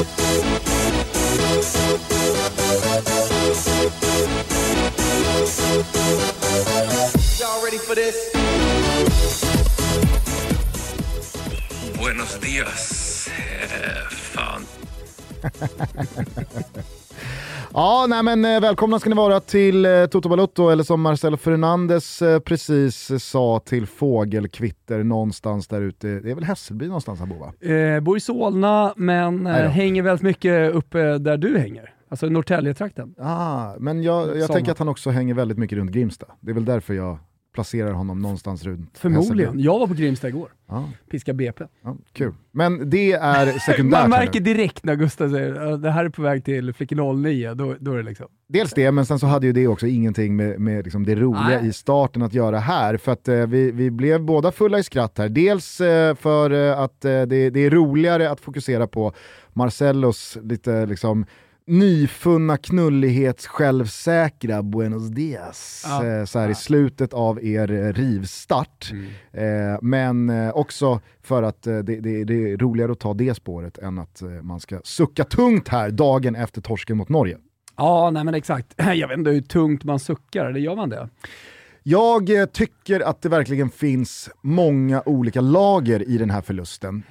Y'all ready for this? Buenos días. Fan. Ja, nej men välkomna ska ni vara till Tutto Balutto, eller som Marcel Fernandes precis sa, till fågelkvitter någonstans där ute. Det är väl Hässelby någonstans han bor, va? Bor i Solna, men hänger väldigt mycket uppe där du hänger. Alltså Norrtälje-trakten. Men jag tänker att han också hänger väldigt mycket runt Grimsta. Det är väl därför jag placerar honom någonstans runt. Förmodligen. Hässelby. Jag var på Grimsta igår. Piska BP. Kul. Men det är sekundärt. Man märker direkt när Gustav säger det här är på väg till Flicken 09. Då är det liksom... Dels det, men sen så hade ju det också ingenting med liksom det roliga i starten att göra här. För att vi blev båda fulla i skratt här. Dels för att det är roligare att fokusera på Marcellos lite liksom... nyfunna knullighets självsäkra Buenos Dias så här i slutet av er rivstart, men också för att det är roligare att ta det spåret än att man ska sucka tungt här dagen efter torsken mot Norge. Ja, nej men exakt. Jag vet inte hur tungt man suckar, eller gör man det? Jag tycker att det verkligen finns många olika lager i den här förlusten.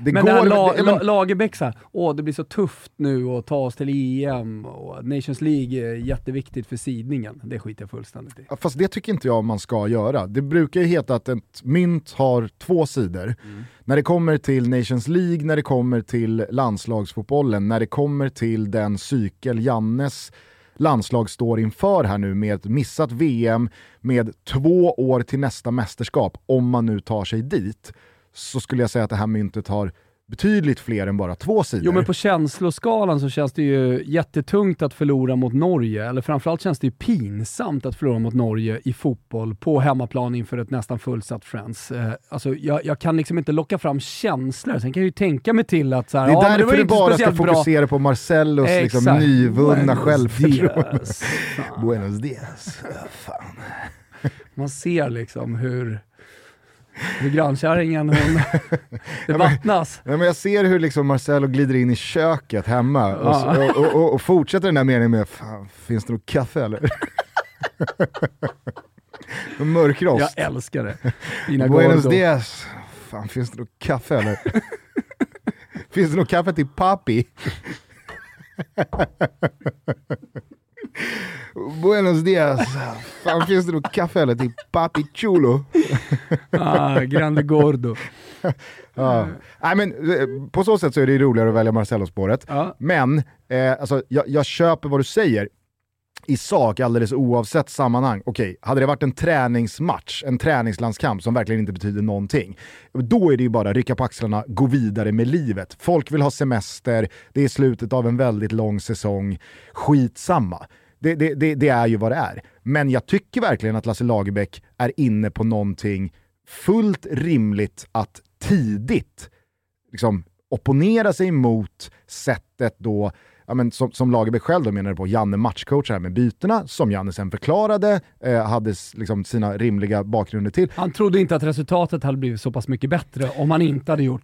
Lagerbäck så här, det blir så tufft nu att ta oss till EM och Nations League är jätteviktigt för sidningen. Det skiter jag fullständigt i. Fast det tycker inte jag man ska göra. Det brukar ju heta att ett mynt har två sidor. Mm. När det kommer till Nations League, när det kommer till landslagsfotbollen, när det kommer till den cykel Jannes landslag står inför här nu med ett missat VM, med 2 år till nästa mästerskap, om man nu tar sig dit, så skulle jag säga att det här myntet har betydligt fler än bara 2 sidor. Jo, men på känsloskalan så känns det ju jättetungt att förlora mot Norge, eller framförallt känns det ju pinsamt att förlora mot Norge i fotboll på hemmaplan inför ett nästan fullsatt Friends. Alltså jag kan liksom inte locka fram känslor. Sen kan jag ju tänka mig till att så här, det är därför det bara ska fokusera på Marcellos liksom nyvunna självförtroende. Buenos Dias. Fan. Man ser liksom hur grankärringen hon det vattnas. Men jag ser hur liksom Marcelo glider in i köket hemma och fortsätter den där meningen med fan, finns det något kaffe eller? Mörkrost. Jag älskar det. Buenos Dias. Fan, finns det något kaffe eller? Finns det något kaffe till papi? Buenos Dias. Fan, finns det något kaffe eller till papi chulo? Grande gordo. Men på så sätt så är det roligare att välja Marcello-spåret. Men alltså, jag köper vad du säger i sak, alldeles oavsett sammanhang. Okej, hade det varit en träningsmatch, en träningslandskamp som verkligen inte betyder någonting, då är det ju bara rycka på axlarna, gå vidare med livet. Folk vill ha semester, det är slutet av en väldigt lång säsong, skitsamma. Det är ju vad det är. Men jag tycker verkligen att Lasse Lagerbäck är inne på någonting fullt rimligt att tidigt liksom opponera sig mot sättet då, som Lagerbäck själv då menade på, Janne matchcoach här med byterna, som Janne sen förklarade, hade liksom sina rimliga bakgrunder till. Han trodde inte att resultatet hade blivit så pass mycket bättre om han inte hade gjort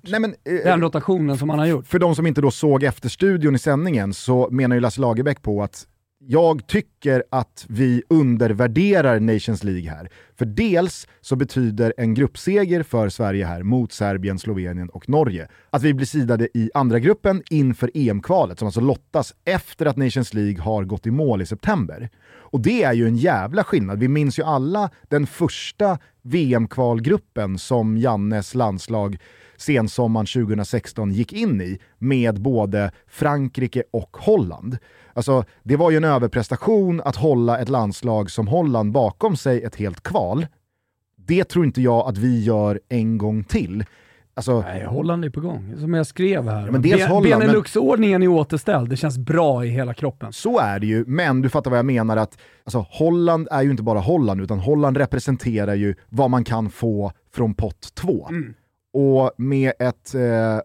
den rotationen som han har gjort. För de som inte då såg efter studion i sändningen, så menar ju Lasse Lagerbäck på att jag tycker att vi undervärderar Nations League här. För dels så betyder en gruppseger för Sverige här mot Serbien, Slovenien och Norge att vi blir sidade i andra gruppen inför EM-kvalet, som alltså lottas efter att Nations League har gått i mål i september. Och det är ju en jävla skillnad. Vi minns ju alla den första VM-kvalgruppen som Jannes landslag sensommaren 2016 gick in i, med både Frankrike och Holland. Alltså, det var ju en överprestation att hålla ett landslag som Holland bakom sig ett helt kval. Det tror inte jag att vi gör en gång till. Alltså, nej, Holland är på gång, som jag skrev här. Men Beneluxordningen är återställd, det känns bra i hela kroppen. Så är det ju, men du fattar vad jag menar, att alltså, Holland är ju inte bara Holland, utan Holland representerar ju vad man kan få från pott 2. Mm. Och med ett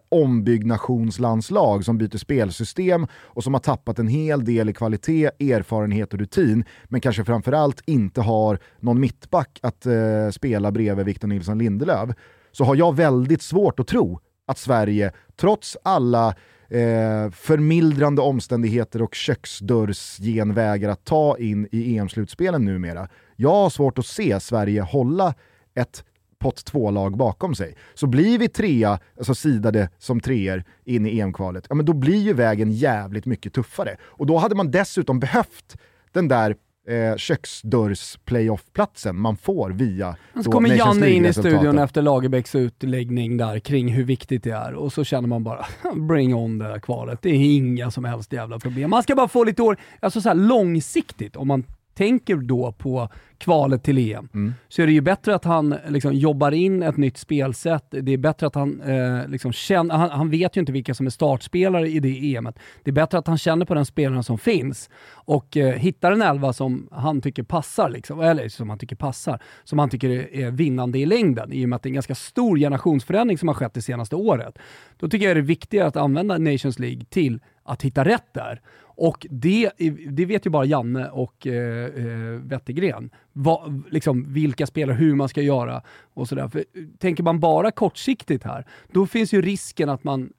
ombyggnationslandslag som byter spelsystem och som har tappat en hel del i kvalitet, erfarenhet och rutin, men kanske framförallt inte har någon mittback att spela bredvid Viktor Nilsson Lindelöf, så har jag väldigt svårt att tro att Sverige, trots alla förmildrande omständigheter och köksdörrsgenvägar att ta in i EM-slutspelen numera. Jag har svårt att se Sverige hålla ett pott 2-lag bakom sig. Så blir vi trea, alltså sidade som treor in i EM-kvalet, ja men då blir ju vägen jävligt mycket tuffare. Och då hade man dessutom behövt den där köksdörrs playoff-platsen man får via... Så kommer Janne in i studion efter Lagerbäcks utläggning där kring hur viktigt det är, och så känner man bara bring on det där kvalet. Det är inga som helst jävla problem. Man ska bara få lite år, alltså så här långsiktigt, om man tänker då på kvalet till EM, så är det ju bättre att han liksom jobbar in ett nytt spelsätt. Det är bättre att han liksom känner, han vet ju inte vilka som är startspelare i det EMet. Det är bättre att han känner på den spelarna som finns och hittar en elva som han tycker passar liksom, eller som han tycker passar, som han tycker är vinnande i längden, i och med att det är en ganska stor generationsförändring som har skett det senaste året. Då tycker jag det är viktigare att använda Nations League till att hitta rätt där. Och det vet ju bara Janne och Wettergren. Liksom, vilka spelare, hur man ska göra och sådär. För tänker man bara kortsiktigt här, då finns ju risken att man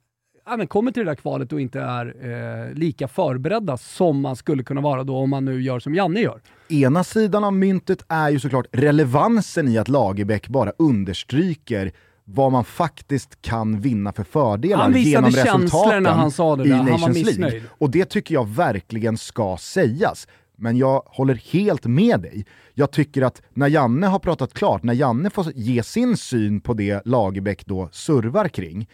kommer till det där kvalet och inte är lika förberedda som man skulle kunna vara då, om man nu gör som Janne gör. Ena sidan av myntet är ju såklart relevansen i att Lagerbäck bara understryker vad man faktiskt kan vinna för fördelar genom resultaten när han sa det där. I Nations League. Och det tycker jag verkligen ska sägas. Men jag håller helt med dig. Jag tycker att när Janne har pratat klart, när Janne får ge sin syn på det Lagerbäck då servar kring,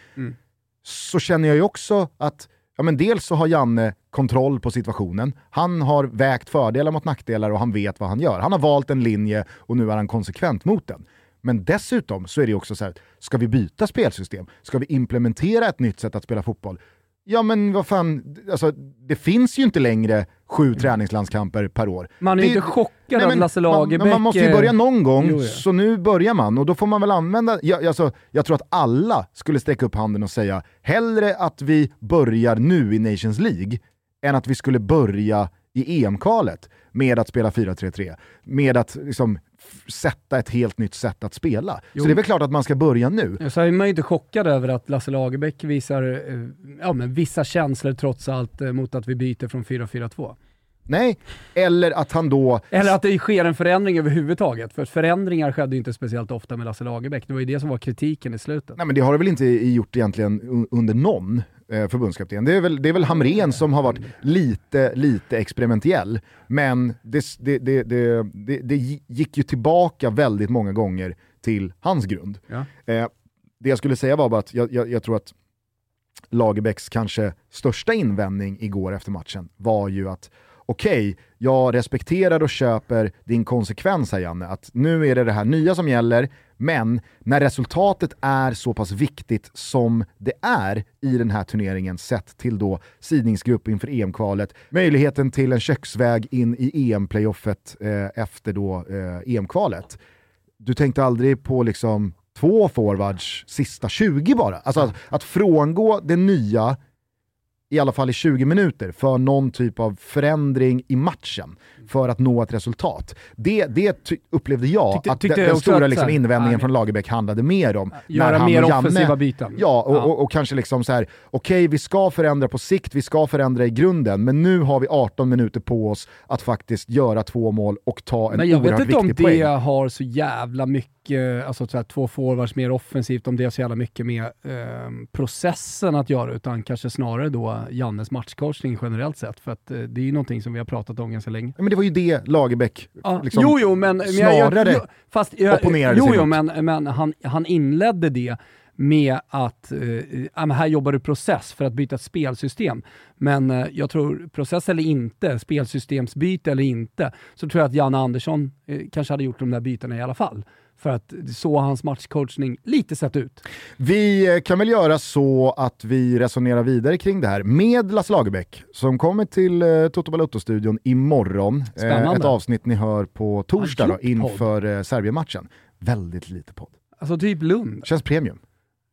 så känner jag ju också att men dels så har Janne kontroll på situationen. Han har vägt fördelar mot nackdelar och han vet vad han gör. Han har valt en linje och nu är han konsekvent mot den. Men dessutom så är det också så här, ska vi byta spelsystem? Ska vi implementera ett nytt sätt att spela fotboll? Ja men vad fan, alltså, det finns ju inte längre 7 träningslandskamper per år. Man är ju inte chockad av Lasse Lagerbäck. Man måste ju börja någon gång, så nu börjar man. Och då får man väl använda, jag tror att alla skulle sträcka upp handen och säga hellre att vi börjar nu i Nations League än att vi skulle börja i EM-kvalet med att spela 4-3-3. Med att liksom sätta ett helt nytt sätt att spela. Jo. Så det är väl klart att man ska börja nu. Ja, så är man ju inte chockad över att Lasse Lagerbäck visar men vissa känslor trots allt mot att vi byter från 4-4-2. Nej, eller att han då... Eller att det sker en förändring överhuvudtaget. För förändringar skedde ju inte speciellt ofta med Lasse Lagerbäck. Det var ju det som var kritiken i slutet. Nej, men det har det väl inte gjort egentligen under någon förbundskapten. Det är väl Hamrén som har varit lite experimentell. Men det gick ju tillbaka väldigt många gånger till hans grund. Ja. Det jag skulle säga var bara att jag tror att Lagerbäcks kanske största invändning igår efter matchen var ju att okej, jag respekterar och köper din konsekvens här, Janne, att nu är det här nya som gäller, men när resultatet är så pass viktigt som det är i den här turneringen sett till då sidningsgrupp inför EM-kvalet, möjligheten till en köksväg in i EM-playoffet efter då EM-kvalet. Du tänkte aldrig på liksom 2 forwards sista 20 bara. Alltså att frångå det nya i alla fall i 20 minuter för någon typ av förändring i matchen för att nå ett resultat. Det upplevde jag tyckte den stora liksom invändningen från Lagerbäck handlade mer om. Göra mer offensiva byten. Ja, och kanske liksom så här, okej, vi ska förändra på sikt, vi ska förändra i grunden, men nu har vi 18 minuter på oss att faktiskt göra 2 mål och ta en oerhört viktig poäng. Jag vet inte om det har så jävla mycket, alltså så här, 2 forwards mer offensivt, om det är så jävla mycket med processen att göra, utan kanske snarare då Jannes matchcoachning generellt sett, för att det är ju någonting som vi har pratat om ganska länge. Men det var ju det Lagerbäck liksom, men snarare opponerade sig. Men han inledde det med att här jobbar du process för att byta ett spelsystem. Men jag tror process eller inte, spelsystemsbyte eller inte, så tror jag att Janne Andersson kanske hade gjort de där bytena i alla fall. För att så hans matchcoachning lite sett ut. Vi kan väl göra så att vi resonerar vidare kring det här med Lasse Lagerbäck som kommer till Tutto Balutto-studion imorgon. Spännande. Ett avsnitt ni hör på torsdag då, inför Serbien-matchen. Väldigt lite podd. Alltså typ Lund. Känns premium.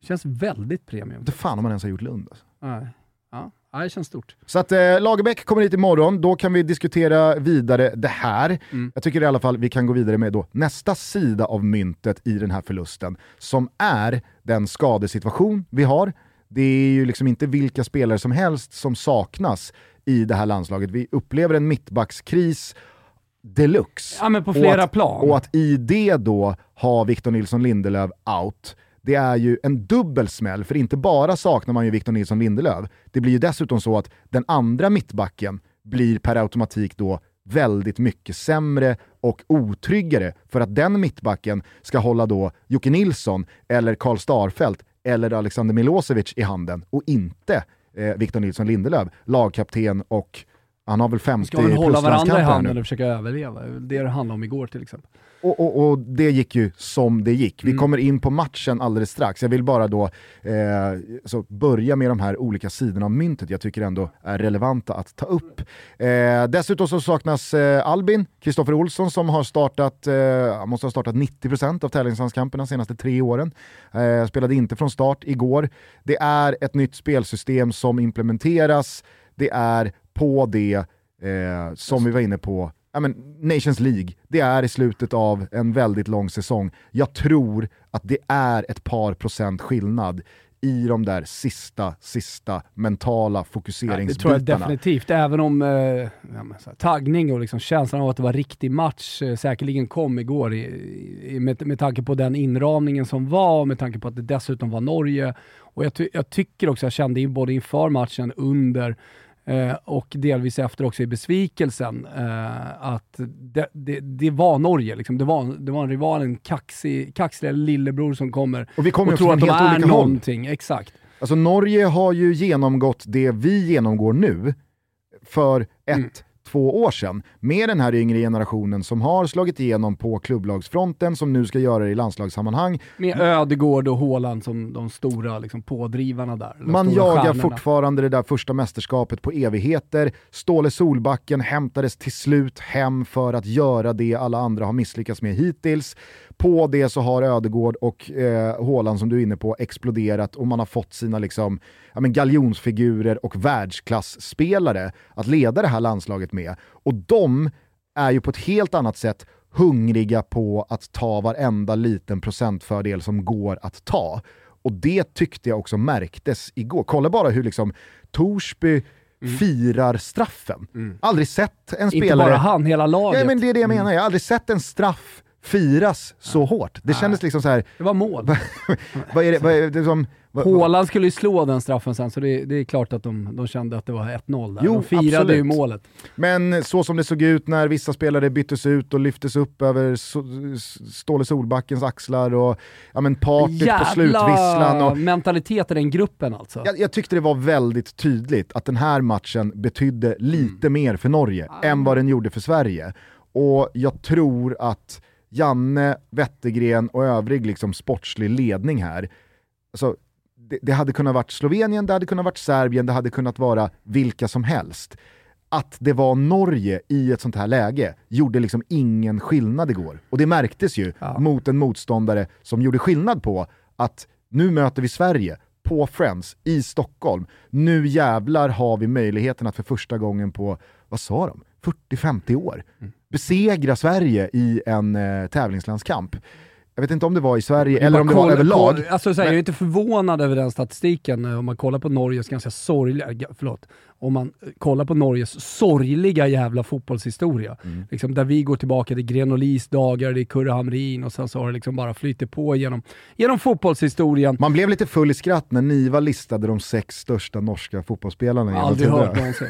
Känns väldigt premium. Det fan om man ens har gjort Lund. Alltså. Nej. Ja. Det känns stort. Så att Lagerbäck kommer hit imorgon, då kan vi diskutera vidare det här. Jag tycker i alla fall vi kan gå vidare med då nästa sida av myntet i den här förlusten, som är den skadesituation vi har. Det är ju liksom inte vilka spelare som helst som saknas i det här landslaget. Vi upplever en mittbackskris deluxe. Ja, men på flera plan. Och att i det då ha Viktor Nilsson Lindelöf out, det är ju en dubbelsmäll. För inte bara saknar man ju Viktor Nilsson Lindelöf, det blir ju dessutom så att den andra mittbacken blir per automatik då väldigt mycket sämre och otryggare, för att den mittbacken ska hålla då Jocke Nilsson eller Karl Starfelt eller Alexander Milosevic i handen och inte Viktor Nilsson Lindelöf, lagkapten, och han har väl 50 plus landskamper nu. Ska hålla varandra i handen och försöka överleva. Det handlade om igår till exempel. Och det gick ju som det gick. Vi kommer in på matchen alldeles strax. Jag vill bara då så börja med de här olika sidorna av myntet. Jag tycker ändå är relevanta att ta upp. Dessutom så saknas Albin, Kristoffer Olsson, som har startat, måste ha startat 90% av tävlingslandskamperna de senaste 3 åren. Spelade inte från start igår. Det är ett nytt spelsystem som implementeras. Det är på det som vi var inne på. Ja, men Nations League, det är i slutet av en väldigt lång säsong. Jag tror att det är ett par procent skillnad i de där sista mentala fokuseringsbitarna. Det tror jag definitivt, även om taggning och liksom känslan av att det var riktig match säkerligen kom igår med tanke på den inramningen som var, med tanke på att det dessutom var Norge. Och jag tycker också, jag kände in både inför matchen, under och delvis efter också i besvikelsen att det var Norge liksom. Det var en rival, en kaxig lillebror som kommer och tror att de är någonting håll. Exakt. Alltså Norge har ju genomgått det vi genomgår nu för 1-2 år sedan med den här yngre generationen som har slagit igenom på klubblagsfronten, som nu ska göra det i landslagssammanhang. Med Ödegård och Haaland som de stora liksom pådrivarna där. Man jagar stjärnorna. Fortfarande det där första mästerskapet på evigheter. Ståle Solbakken hämtades till slut hem för att göra det alla andra har misslyckats med hittills. På det så har Ödegård och Haaland, som du är inne på, exploderat, och man har fått sina liksom, galjonsfigurer och världsklassspelare att leda det här landslaget med. Och de är ju på ett helt annat sätt hungriga på att ta varenda liten procentfördel som går att ta. Och det tyckte jag också märktes igår. Kolla bara hur liksom Torsby firar straffen. Aldrig sett en spelare... Inte bara han, hela laget. Ja, men det är det jag menar. Jag har aldrig sett en straff firas så hårt. Det kändes liksom så här... Det var mål. Vad är det som... Haaland skulle ju slå den straffen sen, så det är klart att de kände att det var 1-0 där. Jo, de firade absolut ju målet. Men så som det såg ut när vissa spelare byttes ut och lyftes upp över Ståle Solbackens axlar och partyt på slutvisslan. Och mentaliteten i den gruppen alltså. Jag tyckte det var väldigt tydligt att den här matchen betydde lite mer för Norge än vad den gjorde för Sverige. Och jag tror att Janne, Wettergren och övrig liksom sportslig ledning här, alltså det hade kunnat varit Slovenien, det hade kunnat varit Serbien, det hade kunnat vara vilka som helst. Att det var Norge i ett sånt här läge gjorde liksom ingen skillnad igår. Och det märktes ju mot en motståndare som gjorde skillnad på att nu möter vi Sverige på Friends i Stockholm. Nu jävlar har vi möjligheten att för första gången på, 40-50 år besegra Sverige i en tävlingslandskamp. Jag vet inte om det var i Sverige eller om det var överlag. Jag är inte förvånad över den statistiken. Om man kollar på Norges ganska sorgliga... Om man kollar på Norges sorgliga jävla fotbollshistoria. Liksom, där vi går tillbaka till Grenolis dagar, det är Kurre Hamrin, och sen så har det liksom bara flyttat på genom fotbollshistorien. Man blev lite full i skratt när Niva listade de 6 största norska fotbollsspelarna. Jag har aldrig hört någonsin.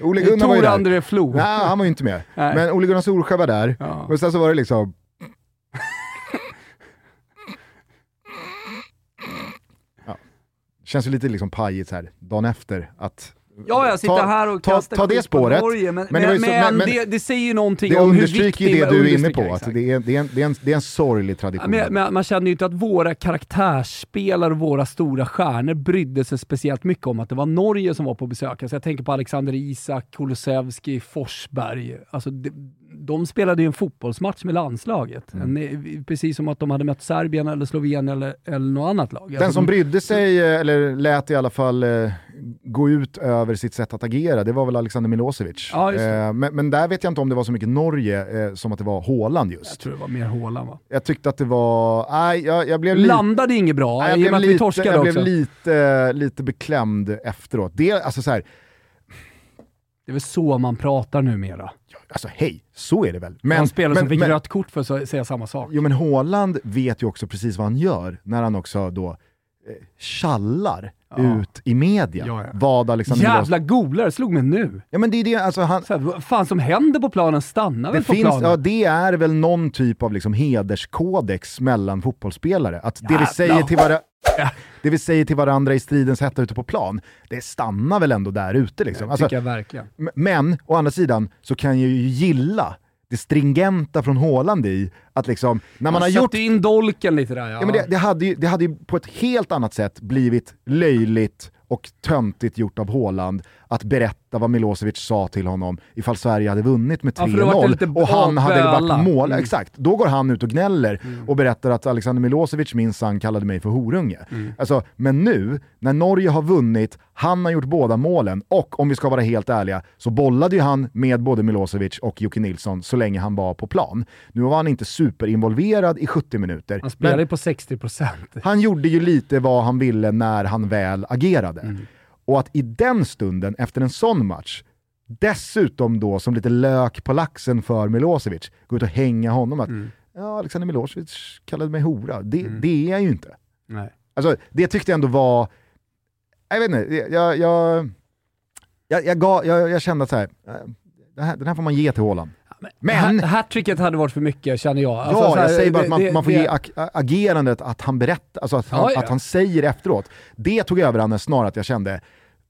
Ole Gunnar var ju där. Flo. Nej, han var ju inte med. Nej. Men Ole Gunnar Solskjaer var där. Ja. Och sen så var det liksom... Känns ju lite liksom pajigt här dagen efter att jag sitter här och ta det spåret. Norge, men det säger ju någonting det om hur viktigt det är du är inne på. Exakt. Att det är en sorglig tradition. Men man känner ju inte att våra karaktärsspelare och våra stora stjärnor brydde sig speciellt mycket om att det var Norge som var på besök. Alltså jag tänker på Alexander Isak, Kulusevski, Forsberg. Alltså de spelade ju en fotbollsmatch med landslaget. Precis som att de hade mött Serbien eller Slovenien eller något annat lag. Den alltså som brydde sig, eller lät i alla fall gå ut över sitt sätt att agera, det var väl Alexander Milosevic. Ja, men där vet jag inte om det var så mycket Norge som att det var Haaland just. Jag tror det var mer Haaland, va? Jag tyckte att det var... Jag blev landade inget bra. Nej, jag blev lite beklämd efteråt. Det är alltså så här... Det är väl så man pratar numera. Alltså hej, så är det väl. Men, han spelar som fick rött kort för att säga samma sak. Jo, men Haaland vet ju också precis vad han gör när han också då kallar ut i media. Ja. Vad Alexander jävla golare slog mig nu. Ja, men det är det alltså han vad fan som händer på planen, stannar väl på planen. Ja, det är väl någon typ av liksom hederskodex mellan fotbollsspelare att det vi säger till varandra i stridens hetta ute på plan, det stannar väl ändå där ute liksom. Alltså, tycker jag verkligen. Men å andra sidan så kan jag ju gilla det stringenta från Haaland i att liksom när man har gjort in dolken lite där. Ja, men det hade ju på ett helt annat sätt blivit löjligt och töntigt gjort av Haaland att berätta vad Milosevic sa till honom ifall Sverige hade vunnit med 3-0 och han hade varit mål. Exakt. Då går han ut och gnäller och berättar att Alexander Milosevic minsann kallade mig för horunge. Alltså, men nu, när Norge har vunnit, han har gjort båda målen och om vi ska vara helt ärliga så bollade ju han med både Milosevic och Jocke Nilsson så länge han var på plan. Nu var han inte superinvolverad i 70 minuter. Han spelade på 60%. Han gjorde ju lite vad han ville när han väl agerade. Och att i den stunden, efter en sån match, dessutom då som lite lök på laxen för Milosevic, gå ut och hänga honom att Alexander Milosevic kallade mig hora. Det är jag ju inte. Nej. Alltså, det tyckte jag ändå var... Jag vet inte, jag kände att så här, den här får man ge till Haaland. Men hattricket hade varit för mycket, känner jag. Alltså, ja, så här, jag säger bara att man får ge agerandet att han berättar, alltså att han säger efteråt. Det tog över han snarare att jag kände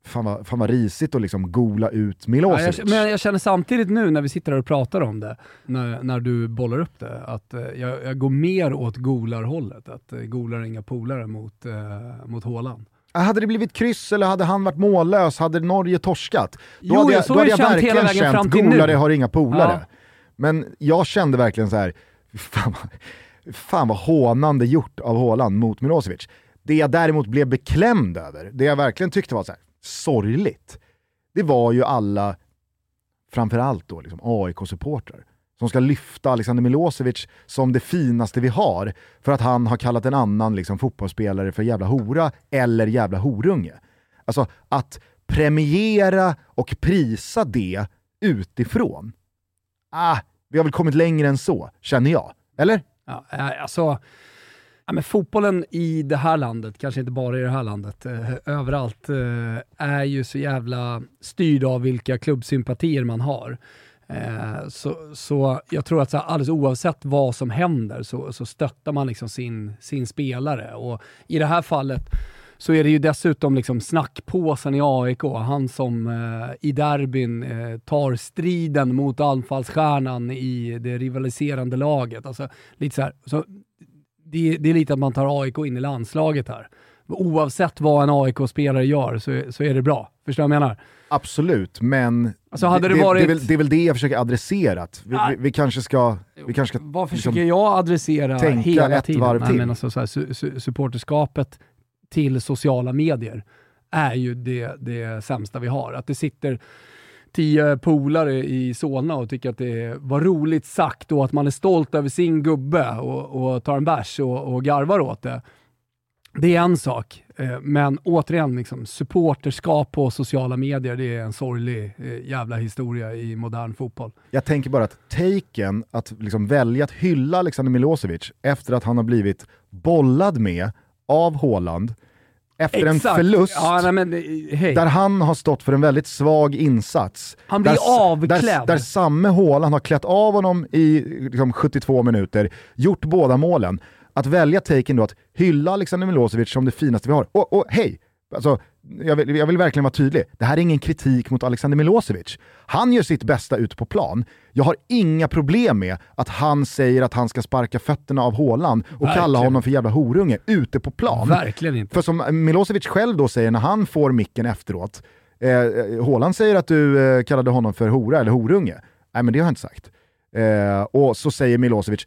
fan vad risigt att liksom gola ut Milosevic. Men jag känner samtidigt nu när vi sitter här och pratar om det, när du bollar upp det, att jag går mer åt golarhållet, att golar inga polare mot Haaland. Hade det blivit kryss eller hade han varit mållös, hade Norge torskat, då hade jag verkligen känt golare har inga polare. Ja. Men jag kände verkligen så här, fan vad hånande gjort av Haaland mot Milosevic. Det jag däremot blev beklämd över, det jag verkligen tyckte var så här sorgligt, det var ju alla, framförallt då liksom AIK-supportrar, som ska lyfta Alexander Milosevic som det finaste vi har för att han har kallat en annan liksom fotbollsspelare för jävla hora eller jävla horunge. Alltså att premiera och prisa det utifrån. Vi har väl kommit längre än så, känner jag. Eller? Ja, alltså... Ja, men fotbollen i det här landet, kanske inte bara i det här landet, överallt är ju så jävla styrd av vilka klubbsympatier man har. Så jag tror att så här, alldeles oavsett vad som händer så stöttar man liksom sin spelare, och i det här fallet så är det ju dessutom liksom snackpåsen i AIK, han som i derbyn tar striden mot anfallsstjärnan i det rivaliserande laget, alltså lite så här, så det är lite att man tar AIK in i landslaget här. Oavsett vad en AIK-spelare gör så är det bra. Förstår du vad jag menar? Absolut, men alltså, hade det varit... det är väl det jag försöker adressera. Vi kanske ska vad försöker liksom jag adressera hela tiden? Nej, men alltså, så här, supporterskapet till sociala medier är ju det sämsta vi har. Att det sitter 10 polare i Solna och tycker att det var roligt sagt och att man är stolt över sin gubbe och tar en bärs och garvar åt det. Det är en sak, men återigen liksom, supporterskap på sociala medier, det är en sorglig jävla historia i modern fotboll. Jag tänker bara att taken att liksom välja att hylla Alexander Milosevic efter att han har blivit bollad med av Haaland efter en förlust där han har stått för en väldigt svag insats. Han blir avklädd. Där samme Haaland har klätt av honom i liksom 72 minuter, gjort båda målen. Att välja taken då, att hylla Alexander Milosevic som det finaste vi har. Och hej, alltså, jag vill verkligen vara tydlig. Det här är ingen kritik mot Alexander Milosevic. Han gör sitt bästa ut på plan. Jag har inga problem med att han säger att han ska sparka fötterna av Haaland och verkligen kalla honom för jävla horunge ute på plan. Verkligen inte. För som Milosevic själv då säger när han får micken efteråt. Haaland säger att du kallade honom för hora eller horunge. Nej, men det har jag inte sagt. Och så säger Milosevic...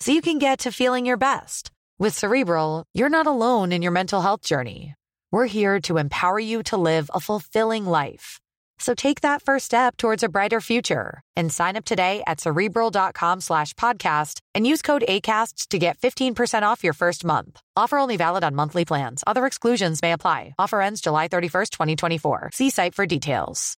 so you can get to feeling your best. With Cerebral, you're not alone in your mental health journey. We're here to empower you to live a fulfilling life. So take that first step towards a brighter future and sign up today at Cerebral.com/podcast and use code ACAST to get 15% off your first month. Offer only valid on monthly plans. Other exclusions may apply. Offer ends July 31st, 2024. See site for details.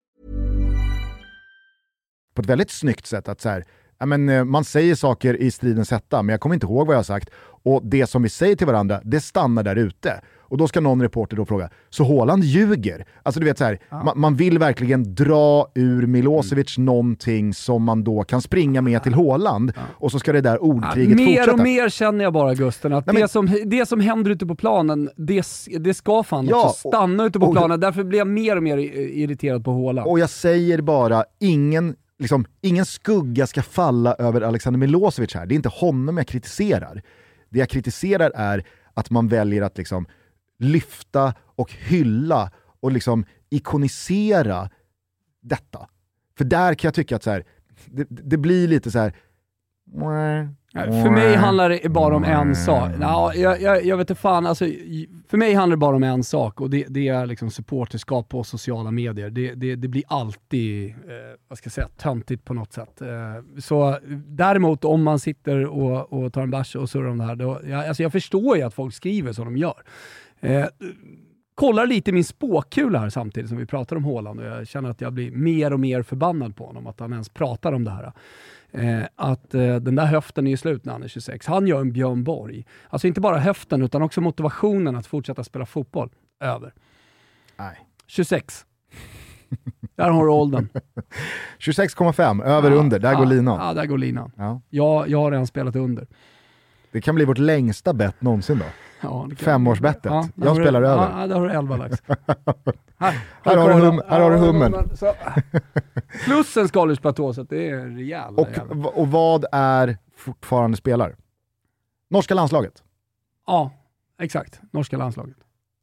På ett väldigt snyggt sätt att så här, ja, men man säger saker i stridens hetta, men jag kommer inte ihåg vad jag har sagt. Och det som vi säger till varandra, det stannar där ute. Och då ska någon reporter då fråga, så Haaland ljuger? Alltså du vet så här, man vill verkligen dra ur Milosevic någonting som man då kan springa med till Haaland. Och så ska det där ordkriget mer fortsätta. Mer och mer känner jag bara, Gusten, att det som händer ute på planen, det ska fan också stanna ute på planen. Därför blir jag mer och mer irriterad på Haaland. Och jag säger bara, ingen skugga ska falla över Alexander Milosevic här. Det är inte honom jag kritiserar. Det jag kritiserar är att man väljer att liksom lyfta och hylla och liksom ikonisera detta. För där kan jag tycka att så här, det blir lite så här. För mig handlar det bara om en sak. Jag vet inte fan, alltså, för mig handlar det bara om en sak, och det är liksom supporterskap på sociala medier. Det blir alltid töntigt på något sätt. Så däremot om man sitter och tar en bärs och surrar om det här, då, jag förstår ju att folk skriver som de gör. Kollar lite min spåkula här samtidigt som vi pratar om Haaland, och jag känner att jag blir mer och mer förbannad på honom att han ens pratar om det här. Den där höften är ju slut när han är 26. Han gör en Björn Borg. Alltså inte bara höften utan också motivationen att fortsätta spela fotboll. Över. Nej. 26. Där har du åldern. 26,5. Över, under. Där går linan. Ja, där går linan. Ja. Jag har redan spelat under. Det kan bli vårt längsta bett någonsin då. Ja, 5-årsbettet. Ja, jag spelar över. Ja, där har du 11 lax. Här har du hummen. Plus en skalersplatå, så det är rejält. Och vad är fortfarande spelar? Norska landslaget. Ja, exakt. Norska landslaget.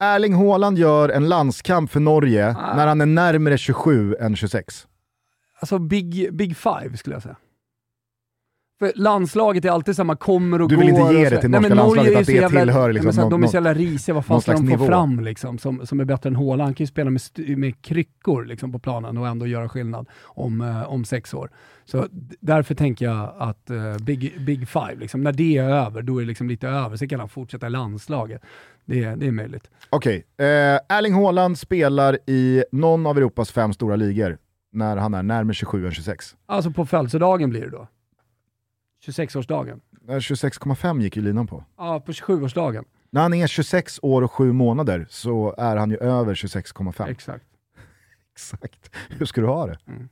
Erling Haaland gör en landskamp för Norge när han är närmare 27 än 26. Alltså big five skulle jag säga. För landslaget är alltid samma, kommer och går. Du vill inte ge det till norska landslaget att det tillhör liksom någon, de är så jävla risiga, vad fan ska de få fram liksom, som är bättre än Haaland. Han kan ju spela med kryckor liksom på planen och ändå göra skillnad om 6 år. Så därför tänker jag att big five liksom, när det är över, då är det liksom lite över, så kan han fortsätta i landslaget. Det är möjligt. Okej, Erling Haaland spelar i någon av Europas 5 stora ligor när han är närmare 27 än 26. Alltså på födelsedagen blir det då 26-årsdagen. 26,5 gick ju linan på. Ja, på 27-årsdagen. När han är 26 år och 7 månader så är han ju över 26,5. Exakt. Exakt. Hur ska du ha det? Mm.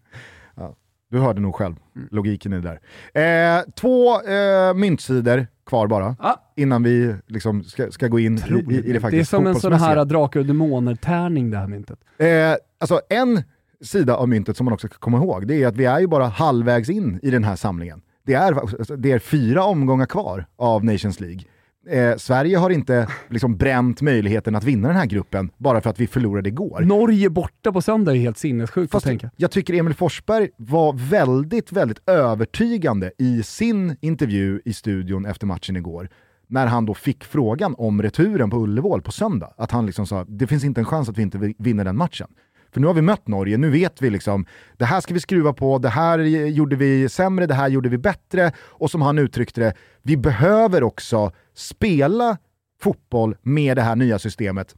Ja, du hörde nog själv. Logiken är där. 2 myntsidor kvar bara. Ja. Innan vi liksom ska gå in i det faktiskt. Det är som en sån här drakar och demoner-tärning det här myntet. Alltså en sida av myntet som man också ska komma ihåg, det är att vi är ju bara halvvägs in i den här samlingen. Det är 4 omgångar kvar av Nations League. Sverige har inte liksom bränt möjligheten att vinna den här gruppen bara för att vi förlorade igår. Norge borta på söndag är helt sinnessjukt att tänka. Jag tycker Emil Forsberg var väldigt, väldigt övertygande i sin intervju i studion efter matchen igår. När han då fick frågan om returen på Ullevål på söndag. Att han liksom sa, det finns inte en chans att vi inte vinner den matchen. För nu har vi mött Norge, nu vet vi liksom, det här ska vi skruva på, det här gjorde vi sämre, det här gjorde vi bättre. Och som han uttryckte det, vi behöver också spela fotboll med det här nya systemet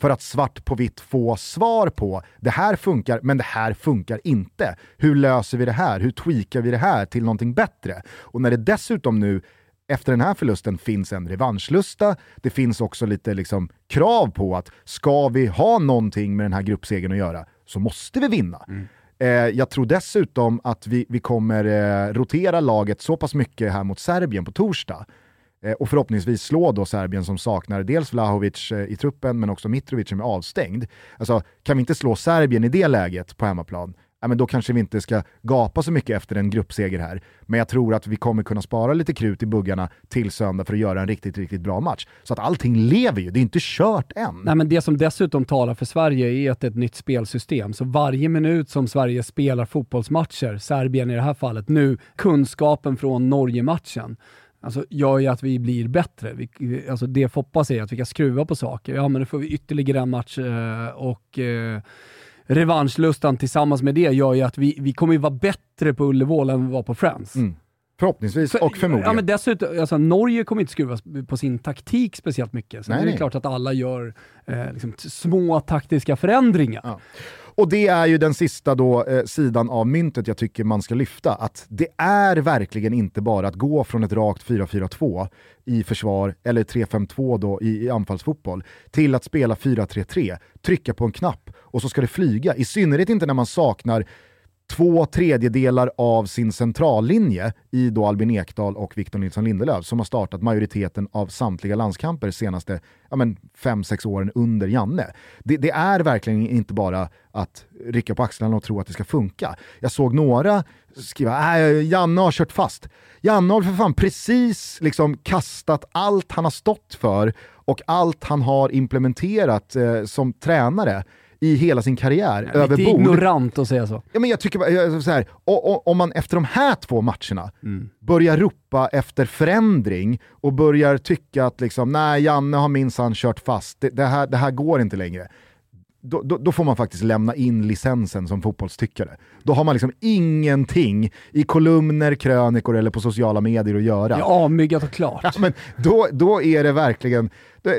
för att svart på vitt få svar på, det här funkar, men det här funkar inte. Hur löser vi det här? Hur tweakar vi det här till någonting bättre? Och när det dessutom nu, efter den här förlusten, finns en revanschlusta. Det finns också lite liksom krav på att ska vi ha någonting med den här gruppsegern att göra så måste vi vinna. Mm. Jag tror dessutom att vi kommer rotera laget så pass mycket här mot Serbien på torsdag Och förhoppningsvis slå då Serbien som saknar dels Vlahovic i truppen men också Mitrovic som är avstängd. Alltså, kan vi inte slå Serbien i det läget på hemmaplan? Ja, men då kanske vi inte ska gapa så mycket efter en gruppseger här. Men jag tror att vi kommer kunna spara lite krut i buggarna till söndag för att göra en riktigt, riktigt bra match. Så att allting lever ju, det är inte kört än. Nej, men det som dessutom talar för Sverige är att det är ett nytt spelsystem. Så varje minut som Sverige spelar fotbollsmatcher, Serbien i det här fallet, nu kunskapen från Norge-matchen. Alltså gör ju att vi blir bättre. Alltså det Foppa säger, att vi kan skruva på saker. Ja, men då får vi ytterligare en match och... revanschlustan tillsammans med det gör ju att vi kommer ju vara bättre på Ullevål än vi var på Friends. Mm. Förhoppningsvis för, och förmodligen. Ja, men dessutom, alltså, Norge kommer inte skruva på sin taktik speciellt mycket. Så nej, det är ju klart att alla gör små taktiska förändringar. Ja. Och det är ju den sista då, sidan av myntet jag tycker man ska lyfta. Att det är verkligen inte bara att gå från ett rakt 4-4-2 i försvar, eller 3-5-2 då i anfallsfotboll, till att spela 4-3-3, trycka på en knapp och så ska det flyga. I synnerhet inte när man saknar 2/3 av sin centrallinje i då Albin Ekdal och Viktor Nilsson Lindelöf som har startat majoriteten av samtliga landskamper de senaste 5-6 åren under Janne. Det är verkligen inte bara att rycka på axlarna och tro att det ska funka. Jag såg några skriva, Janne har kört fast. Janne har för fan precis kastat allt han har stått för och allt han har implementerat som tränare i hela sin karriär över bord. Det är ignorant att säga så. Ja, men jag tycker så här, om man efter de här två matcherna börjar ropa efter förändring och börjar tycka att nej, Janne har minsann kört fast. Det här går inte längre. Då får man faktiskt lämna in licensen som fotbollstyckare. Då har man ingenting i kolumner, krönikor eller på sociala medier att göra. Ja, myggat och klart. Ja, men då är det verkligen...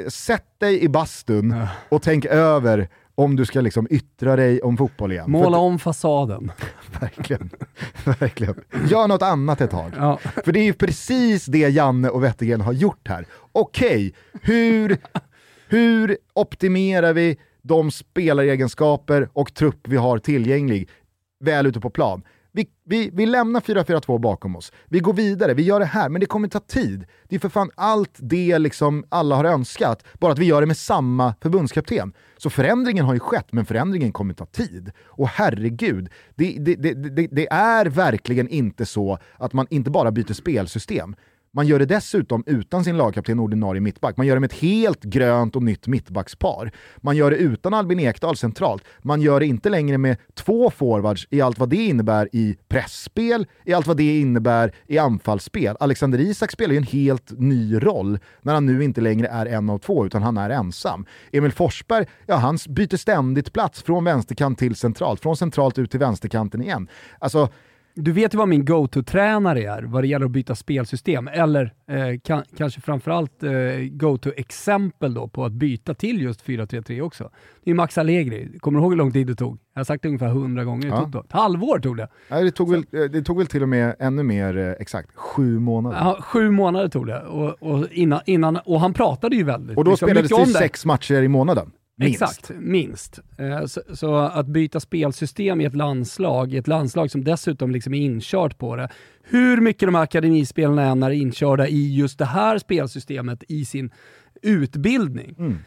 Sätt dig i bastun och tänk över om du ska yttra dig om fotboll igen. Måla om fasaden. Verkligen. Verkligen. Gör något annat ett tag. Ja. För det är ju precis det Janne och Wettergren har gjort här. Okej, hur optimerar vi de spelaregenskaper och trupp vi har tillgänglig väl ute på plan? Vi lämnar 4-4-2 bakom oss. Vi går vidare, vi gör det här. Men det kommer ta tid. Det är för fan allt det alla har önskat. Bara att vi gör det med samma förbundskapten. Så förändringen har ju skett, men förändringen kommer ta tid. Och herregud, det är verkligen inte så att man inte bara byter spelsystem. Man gör det dessutom utan sin lagkapten ordinarie mittback. Man gör det med ett helt grönt och nytt mittbackspar. Man gör det utan Albin Ekdal centralt. Man gör det inte längre med 2 forwards i allt vad det innebär i pressspel, i allt vad det innebär i anfallsspel. Alexander Isak spelar ju en helt ny roll när han nu inte längre är 1 av 2 utan han är ensam. Emil Forsberg, han byter ständigt plats från vänsterkant till centralt. Från centralt ut till vänsterkanten igen. Alltså... Du vet ju vad min go-to-tränare är vad det gäller att byta spelsystem, eller kanske framförallt go-to-exempel då på att byta till just 4-3-3 också. Det är Max Allegri. Kommer du ihåg hur lång tid det tog? Jag har sagt det ungefär 100 gånger. Ja. Ett halvår tog det. Nej, det tog väl till och med ännu mer exakt 7 månader. Ja, 7 månader tog det. Och, innan, och han pratade ju väldigt. Och då spelades det 6 matcher i månaden. Minst. Exakt, minst. Så att byta spelsystem i ett landslag som dessutom är inkört på det. Hur mycket de här akademispelarna är inkörda i just det här spelsystemet i sin utbildning.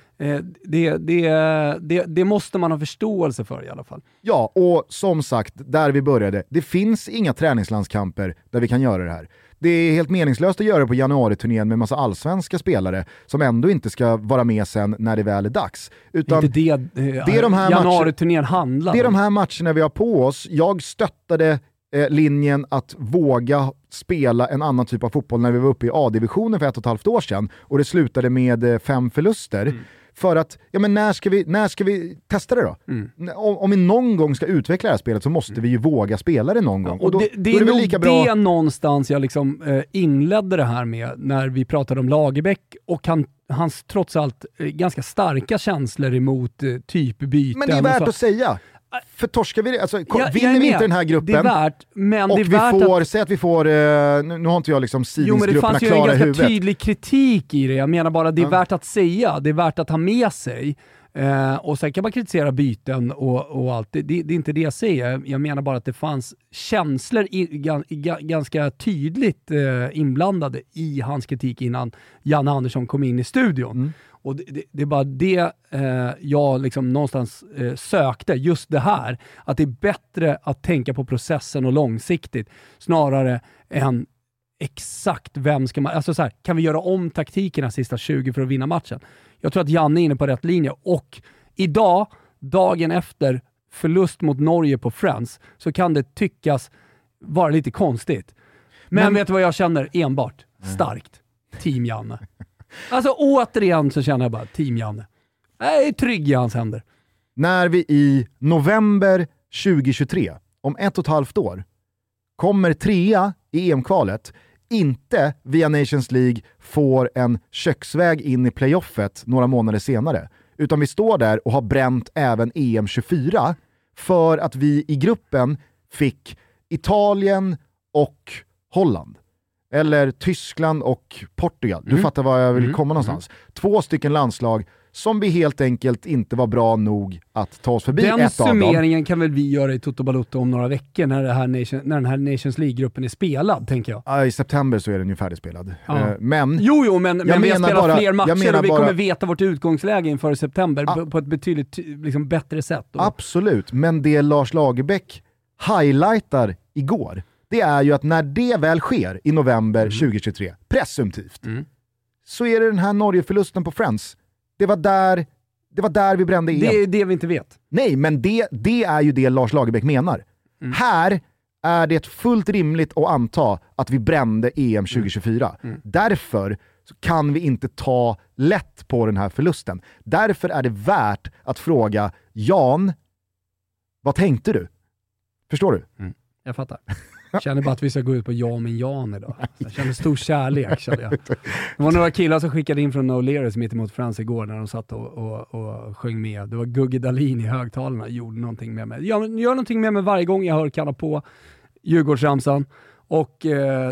Det måste man ha förståelse för i alla fall. Ja, och som sagt, där vi började, det finns inga träningslandskamper där vi kan göra det här. Det är helt meningslöst att göra det på januari-turnén med massa allsvenska spelare som ändå inte ska vara med sen när det väl är dags. Utan det är de här januari-turnén handlar. Det är de här matcherna vi har på oss. Jag stöttade linjen att våga spela en annan typ av fotboll när vi var uppe i A-divisionen för 1,5 år sedan. Och det slutade med 5 förluster. Mm. För att, när ska vi testa det då? Mm. Om vi någon gång ska utveckla det här spelet så måste vi ju våga spela det någon gång. Ja, och då, det är nog lika bra... det någonstans jag inledde det här med när vi pratade om Lagerbäck och hans trots allt ganska starka känslor emot typbyten. Men det är värt att säga. För torskar vi det, vinner vi inte den här gruppen det är värt, men och det är värt vi får, säg att vi får nu har inte jag sidningsgrupperna klara i huvudet. Jo, men det fanns ju en ganska tydlig kritik i det. Jag menar bara, det är värt att säga, det är värt att ha med sig Och sen kan man kritisera byten och allt. Det är inte det jag säger. Jag menar bara att det fanns känslor ganska tydligt inblandade i hans kritik innan Janne Andersson kom in i studion. Mm. Och det är bara det jag liksom någonstans sökte, just det här. Att det är bättre att tänka på processen och långsiktigt snarare än exakt vem ska man... Alltså så här, kan vi göra om taktikerna sista 20 för att vinna matchen? Jag tror att Janne är inne på rätt linje. Och idag, dagen efter förlust mot Norge på Friends, så kan det tyckas vara lite konstigt. Men vet du vad jag känner? Enbart. Starkt. Team Janne. Alltså återigen så känner jag bara Team Janne. Jag är trygg i hans händer. När vi i november 2023, om 1,5 år, kommer trea i EM-kvalet, inte via Nations League får en köksväg in i playoffet några månader senare, utan vi står där och har bränt även EM 24, för att vi i gruppen fick Italien och Holland, eller Tyskland och Portugal. Du fattar vad jag vill komma någonstans. 2 stycken landslag som vi helt enkelt inte var bra nog att ta oss förbi. Den summeringen kan väl vi göra i Tutto Balutto om några veckor när den här Nations League-gruppen är spelad, tänker jag. Ja, i september så är den ju färdigspelad. Ja. Men, men vi har spelat bara, fler matcher och vi kommer veta vårt utgångsläge inför september på ett betydligt liksom, bättre sätt. Då. Absolut, men det Lars Lagerbäck highlightar igår, det är ju att när det väl sker i november 2023, presumtivt, så är det den här Norge-förlusten på Friends. Det var där vi brände igen. Det är det vi inte vet. Nej, men det är ju det Lars Lagerbäck menar. Mm. Här är det fullt rimligt att anta att vi brände EM 2024. Mm. Därför kan vi inte ta lätt på den här förlusten. Därför är det värt att fråga Jan, vad tänkte du? Förstår du? Mm. Jag fattar. Jag känner bara att vi ska gå ut på ja men Jan idag. Jag känner stor kärlek, kände jag. Det var några killar som skickade in från No Leris mitt emot Frans igår när de satt och sjöng med. Det var Gugge Dahlin i högtalarna, gjorde någonting med mig. Jag gör någonting med mig varje gång jag hör Kalla på Djurgårdsramsan. Och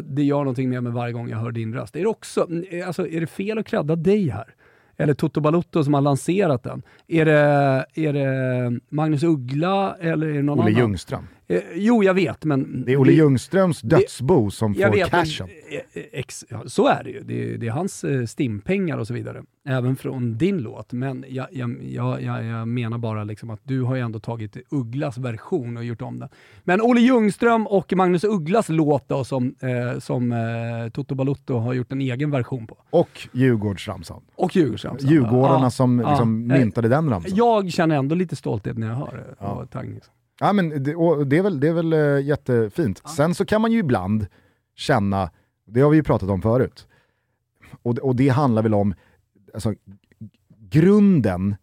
det gör någonting med mig varje gång jag hör din röst. Är det också, alltså, är det fel att krädda dig här? Eller Tutto Balutto som har lanserat den? Är det Magnus Uggla eller är det någon Olle annan? Ljungström. Jo, jag vet, men... Det är Olle Ljungströms dödsbo som får cashen. Så är det ju. Det är hans stimpengar och så vidare. Även från din låt. Men jag menar bara liksom att du har ju ändå tagit Ugglas version och gjort om den. Men Olle Ljungström och Magnus Ugglas låt då, som Tutto Balutto har gjort en egen version på. Och Djurgårdsramsan. Djurgårdarna som liksom myntade den ramsan. Jag känner ändå lite stolthet när jag hör det. Ja. Ja, men det är väl jättefint. Ja. Sen så kan man ju ibland känna, det har vi ju pratat om förut, och det handlar väl om alltså, grundheten.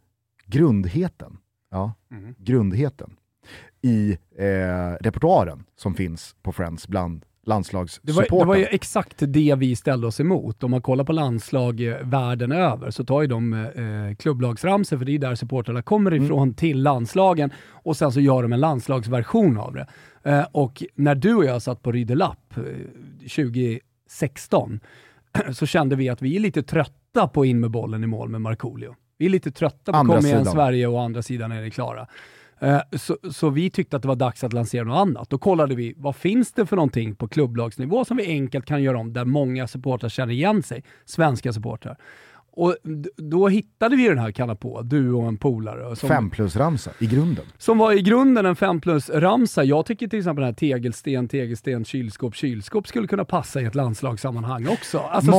Ja, grundheten i repertoaren som finns på Friends bland landslagssupporten. Det var ju exakt det vi ställde oss emot. Om man kollar på landslag världen över så tar ju de klubblagsramser, för det är där supporterna kommer ifrån till landslagen, och sen så gör de en landslagsversion av det. Och när du och jag satt på Rydelapp 2016 så kände vi att vi är lite trötta på in med bollen i mål med Markoolio. Vi är lite trötta på kom igen Sverige, och andra sidan är det klara. Så vi tyckte att det var dags att lansera något annat. Då kollade vi, vad finns det för någonting på klubblagsnivå som vi enkelt kan göra om, där många supportrar känner igen sig, svenska supportrar. Och då hittade vi den här Kalla på, du och en polare. 5+-ramsa i grunden. Som var i grunden en 5+-ramsa. Jag tycker till exempel den här tegelsten, kylskåp skulle kunna passa i ett landslagssammanhang också. Alltså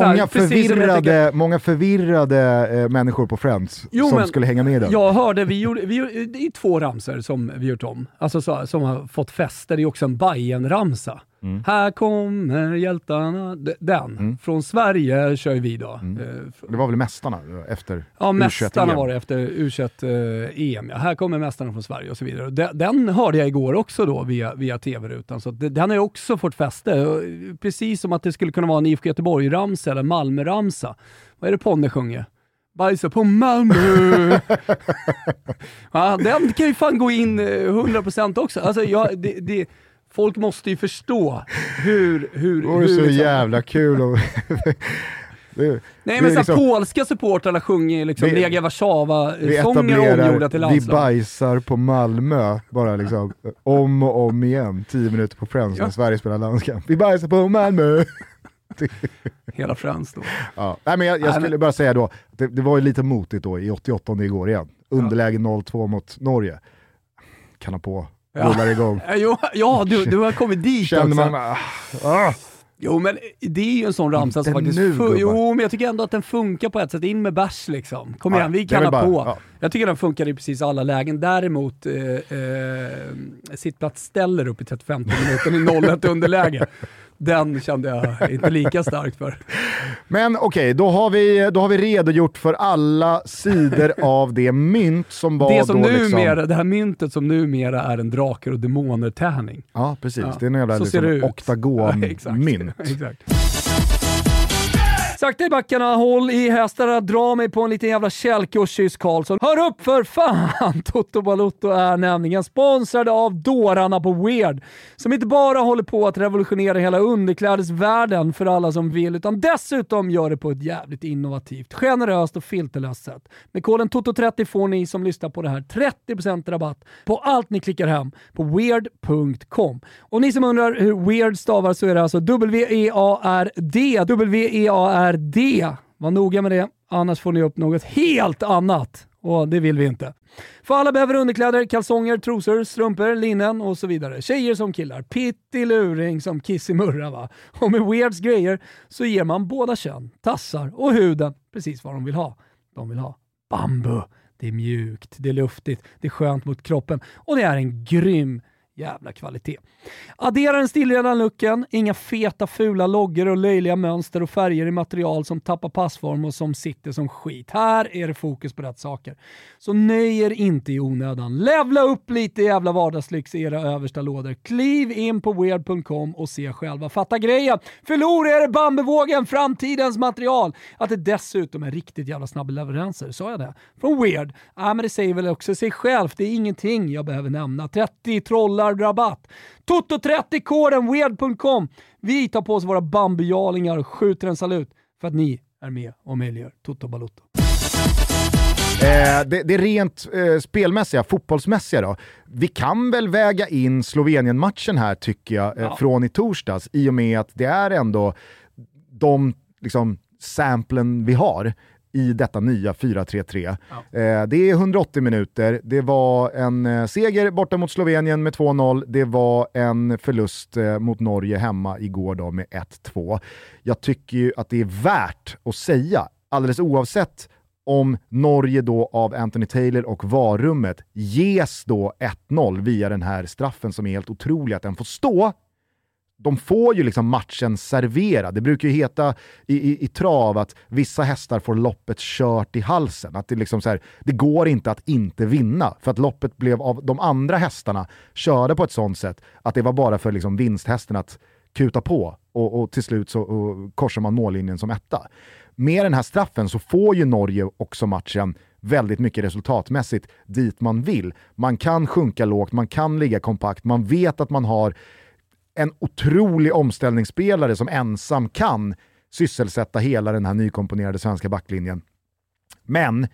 många förvirrade människor på Friends skulle hänga med där. Jag hörde, det är 2 ramsor som vi gjort om. Alltså som har fått fäste. Det är också en Bayern-ramsa. Mm. Här kommer hjältarna. Den. Från Sverige kör vi då. Det var väl mästarna efter U21-EM. Var det efter U21-EM. Ja. Här kommer mästarna från Sverige och så vidare. Den hörde jag igår också då via tv-rutan. Så den har ju också fått fäste. Precis som att det skulle kunna vara en IFK Göteborg-ramsa eller Malmö-ramsa. Vad är det Ponne sjunger? Bajsa på Malmö. Den kan ju fan gå in 100% också. Alltså folk måste ju förstå hur... Det var så jävla kul. Det, nej, men så liksom, polska supportrarna sjunger liksom Lega Warszawa-sånger omgjorda till landslag. Vi bajsar på Malmö bara liksom, om och om igen, 10 minuter på Friends när Sverige spelar landskamp. Vi bajsar på Malmö! Hela Friends då. Ja. Nej, men jag skulle bara säga då, det var ju lite motigt då i 88 igår igen. Underläge 0-2 mot Norge. Kan ha på, rullar igång. Ja, du har kommit dit. Känner också. Man... Jo, men det är ju en sån ramsa som faktiskt... men jag tycker ändå att den funkar på ett sätt. In med bärs liksom. Kom igen, vi kan ha på. Ja. Jag tycker den funkar i precis alla lägen. Däremot sittplats ställer upp i 35 minuter i 0-1 underläge. Den kände jag inte lika starkt för. Men okej, då har vi redogjort för alla sidor av det mynt som var det som då liksom... Det här myntet som numera är en drakar- och demoner-tärning. Ja, precis. Ja. Det är en jävla liksom oktagon-mynt. Ja, exakt. Sakta i backarna, håll i hästarna, dra mig på en liten jävla källkurskyss Karlsson. Hör upp för fan! Tutto Balutto är nämligen sponsrade av dårarna på Weird, som inte bara håller på att revolutionera hela underklädesvärlden för alla som vill, utan dessutom gör det på ett jävligt innovativt, generöst och filterlöst sätt. Med koden TOTTO30 får ni som lyssnar på det här 30% rabatt på allt ni klickar hem på weird.com. Och ni som undrar hur Weird stavar, så är det alltså W-E-A-R-D. Var noga med det, annars får ni upp något helt annat. Och det vill vi inte. För alla behöver underkläder, kalsonger, trosor, strumpor, linnen och så vidare. Tjejer som killar, pittiluring som kissimurra va. Och med Weirds grejer så ger man båda kön, tassar och huden precis vad de vill ha. De vill ha bambu. Det är mjukt, det är luftigt, det är skönt mot kroppen. Och det är en grym jävla kvalitet. Addera den stillrena looken. Inga feta, fula loggor och löjliga mönster och färger i material som tappar passform och som sitter som skit. Här är det fokus på rätt saker. Så nöjer inte i onödan. Levla upp lite jävla vardagslyx i era översta lådor. Kliv in på weird.com och se själva. Fatta grejen. Förlora er bambevågen, framtidens material. Att det dessutom är riktigt jävla snabba leveranser. Sa jag det? Från Weird. Men det säger väl också sig självt. Det är ingenting jag behöver nämna. 30 trollar rabatt. Toto30-koden weird.com. Vi tar på oss våra bambujalingar och skjuter en salut för att ni är med och möjliggör Tutto Balutto. Det rent spelmässiga, fotbollsmässiga då. Vi kan väl väga in Slovenien-matchen här tycker jag från i torsdags, i och med att det är ändå de liksom samplen vi har i detta nya 4-3-3. Ja. Det är 180 minuter. Det var en seger borta mot Slovenien med 2-0. Det var en förlust mot Norge hemma igår då med 1-2. Jag tycker ju att det är värt att säga, alldeles oavsett om Norge då av Anthony Taylor och varummet ges då 1-0 via den här straffen som är helt otrolig att den får stå. De får ju liksom matchen serverad. Det brukar ju heta i trav att vissa hästar får loppet kört i halsen. Att det, liksom så här, det går inte att inte vinna. För att loppet blev av de andra hästarna körde på ett sånt sätt att det var bara för liksom vinsthästen att kuta på. Och till slut så korsar man mållinjen som etta. Med den här straffen så får ju Norge också matchen väldigt mycket resultatmässigt dit man vill. Man kan sjunka lågt, man kan ligga kompakt, man vet att man har en otrolig omställningsspelare som ensam kan sysselsätta hela den här nykomponerade svenska backlinjen. Men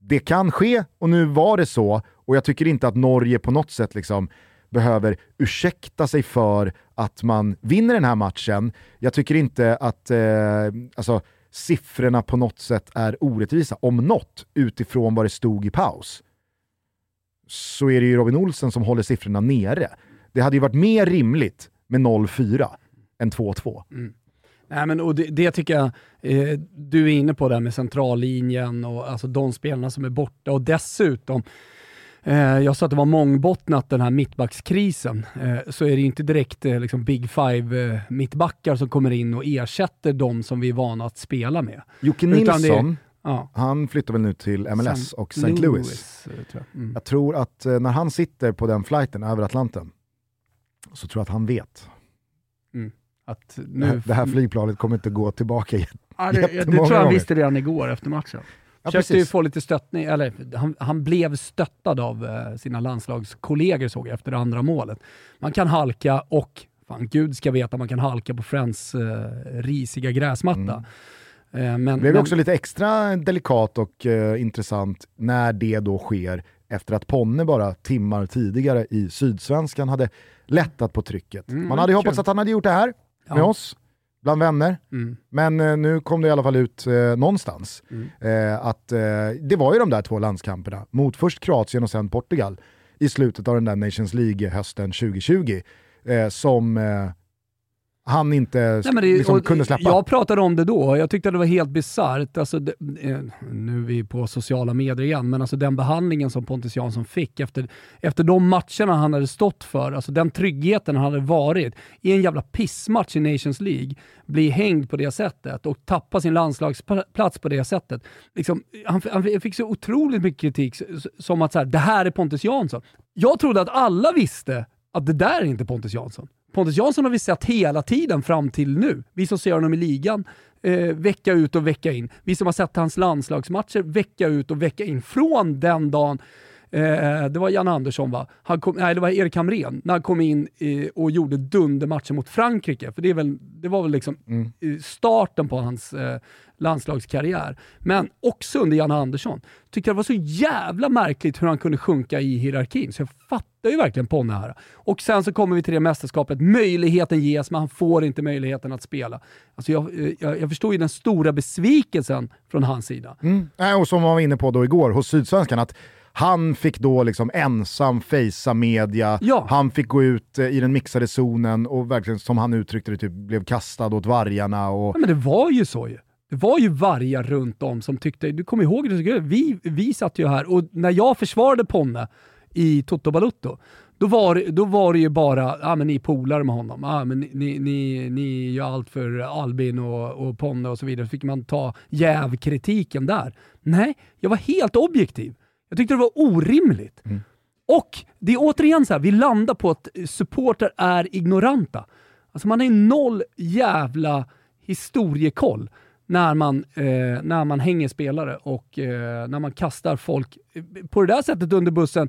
det kan ske och nu var det så, och jag tycker inte att Norge på något sätt liksom behöver ursäkta sig för att man vinner den här matchen. Jag tycker inte att siffrorna på något sätt är orättvisa, om något utifrån vad det stod i paus. Så är det ju Robin Olsen som håller siffrorna nere. Det hade ju varit mer rimligt med 0-4 än 2-2. Mm. Nej, men, och det tycker jag, du är inne på det här med centrallinjen och alltså, de spelarna som är borta. Och dessutom, jag sa att det var mångbottnat den här mittbackskrisen. Så är det ju inte direkt liksom Big Five mittbackar som kommer in och ersätter de som vi är vana att spela med. Jocke Nilsson... Han flyttar väl nu till MLS och St. Louis. Jag tror att när han sitter på den flighten över Atlanten så tror jag att han vet att nu... det här flygplanet kommer inte gå tillbaka det tror jag han visste redan igår efter matchen. Försökte ju få lite stöttning, eller han blev stöttad av sina landslagskollegor såg jag efter det andra målet. Man kan halka och fan gud ska veta man kan halka på Friends risiga gräsmatta. Det blev också lite extra delikat och intressant när det då sker efter att Ponne bara timmar tidigare i Sydsvenskan hade lättat på trycket. Man hade hoppats att han hade gjort det här med oss, bland vänner. Men nu kom det i alla fall ut någonstans. Att det var ju de där två landskamperna mot först Kroatien och sen Portugal i slutet av den där Nations League hösten 2020 som... han inte kunde släppa. Jag pratade om det då. Jag tyckte det var helt bizarrt. Alltså, nu är vi på sociala medier igen. Men alltså, den behandlingen som Pontus Jansson fick efter de matcherna han hade stått för. Alltså, den tryggheten han hade varit. I en jävla pissmatch i Nations League. Bli hängd på det sättet. Och tappa sin landslagsplats på det sättet. Liksom, han fick så otroligt mycket kritik. Som att så här, det här är Pontus Jansson. Jag trodde att alla visste att det där är inte Pontus Jansson. Pontus Jansson har vi sett hela tiden fram till nu. Vi som ser honom i ligan vecka ut och vecka in. Vi som har sett hans landslagsmatcher vecka ut och vecka in. Från den dagen, det var Janne Andersson va? Det var Erik Hamrén. När han kom in och gjorde dundermatchen mot Frankrike. För det var väl liksom starten på hans landslagskarriär. Men också under Janne Andersson. Tyckte det var så jävla märkligt hur han kunde sjunka i hierarkin. Så jag fattar ju verkligen Ponne här. Och sen så kommer vi till det mästerskapet. Möjligheten ges men han får inte möjligheten att spela. Alltså jag förstår ju den stora besvikelsen från hans sida. Och som man var inne på då igår hos Sydsvenskan att han fick då liksom ensam fejsa media. Ja. Han fick gå ut i den mixade zonen och verkligen som han uttryckte det typ blev kastad åt vargarna. Och... Ja, men det var ju så ju. Det var ju vargar runt om som tyckte, du kommer ihåg det, vi satt ju här och när jag försvarade Ponne i Tutto Balutto då var det ju bara, men ni polar med honom, men ni gör allt för Albin och Ponne och så vidare, så fick man ta jävkritiken där. Nej, jag var helt objektiv. Jag tyckte det var orimligt. Och det är återigen så här, vi landar på att supporter är ignoranta. Alltså man är noll jävla historiekoll när man hänger spelare och när man kastar folk på det där sättet under bussen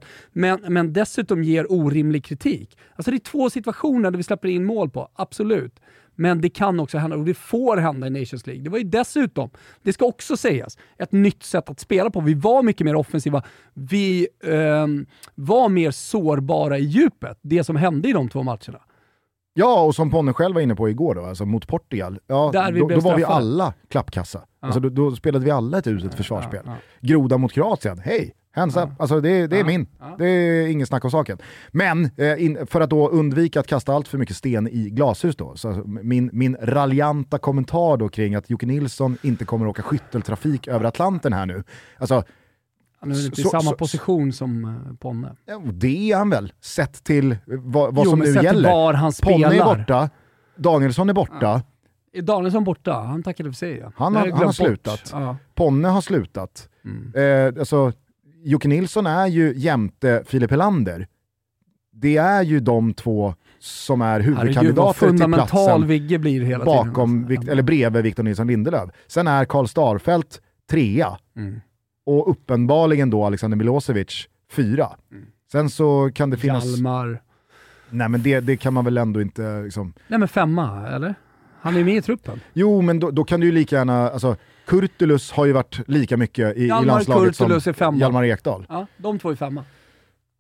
men dessutom ger orimlig kritik. Alltså det är två situationer där vi släpper in mål på, absolut. Men det kan också hända, och det får hända i Nations League. Det var ju dessutom, det ska också sägas, ett nytt sätt att spela på. Vi var mycket mer offensiva. Vi var mer sårbara i djupet, det som hände i de två matcherna. Ja, och som Ponne själv var inne på igår då, alltså mot Portugal. Ja, då var vi alla klappkassa. Ja. Alltså då spelade vi alla ett uselt försvarsspel. Ja. Groda mot Kroatien, hej! Hands up. Alltså det är min. Ja. Det är ingen snack om saken. Men för att då undvika att kasta allt för mycket sten i glashus då. Så min raljanta kommentar då kring att Jocke Nilsson inte kommer åka skytteltrafik över Atlanten här nu. Alltså... Han är inte i samma position som Ponne. Ja, det är han väl. Sett till vad som nu gäller. Var han spelar. Ponne är borta. Danielsson är borta. Ja. Danielsson borta. Han tackade för sig. Ja. Han har slutat. Ja. Ponne har slutat. Alltså... Jocke Nilsson är ju jämte Filip Helander. Det är ju de två som är huvudkandidater till platsen Vigge blir hela bakom tiden. Eller bredvid Viktor Nilsson Lindelöf. Sen är Karl Starfelt trea. Och uppenbarligen då Alexander Milosevic fyra. Sen så kan det finnas... Hjalmar. Nej men det kan man väl ändå inte... Liksom... Nej men femma, eller? Han är med i truppen. Jo men då kan du ju lika gärna... Alltså, Kurtulus har ju varit lika mycket i landslaget Kurtulus som Hjalmar Ekdal. Ja, de två är femma.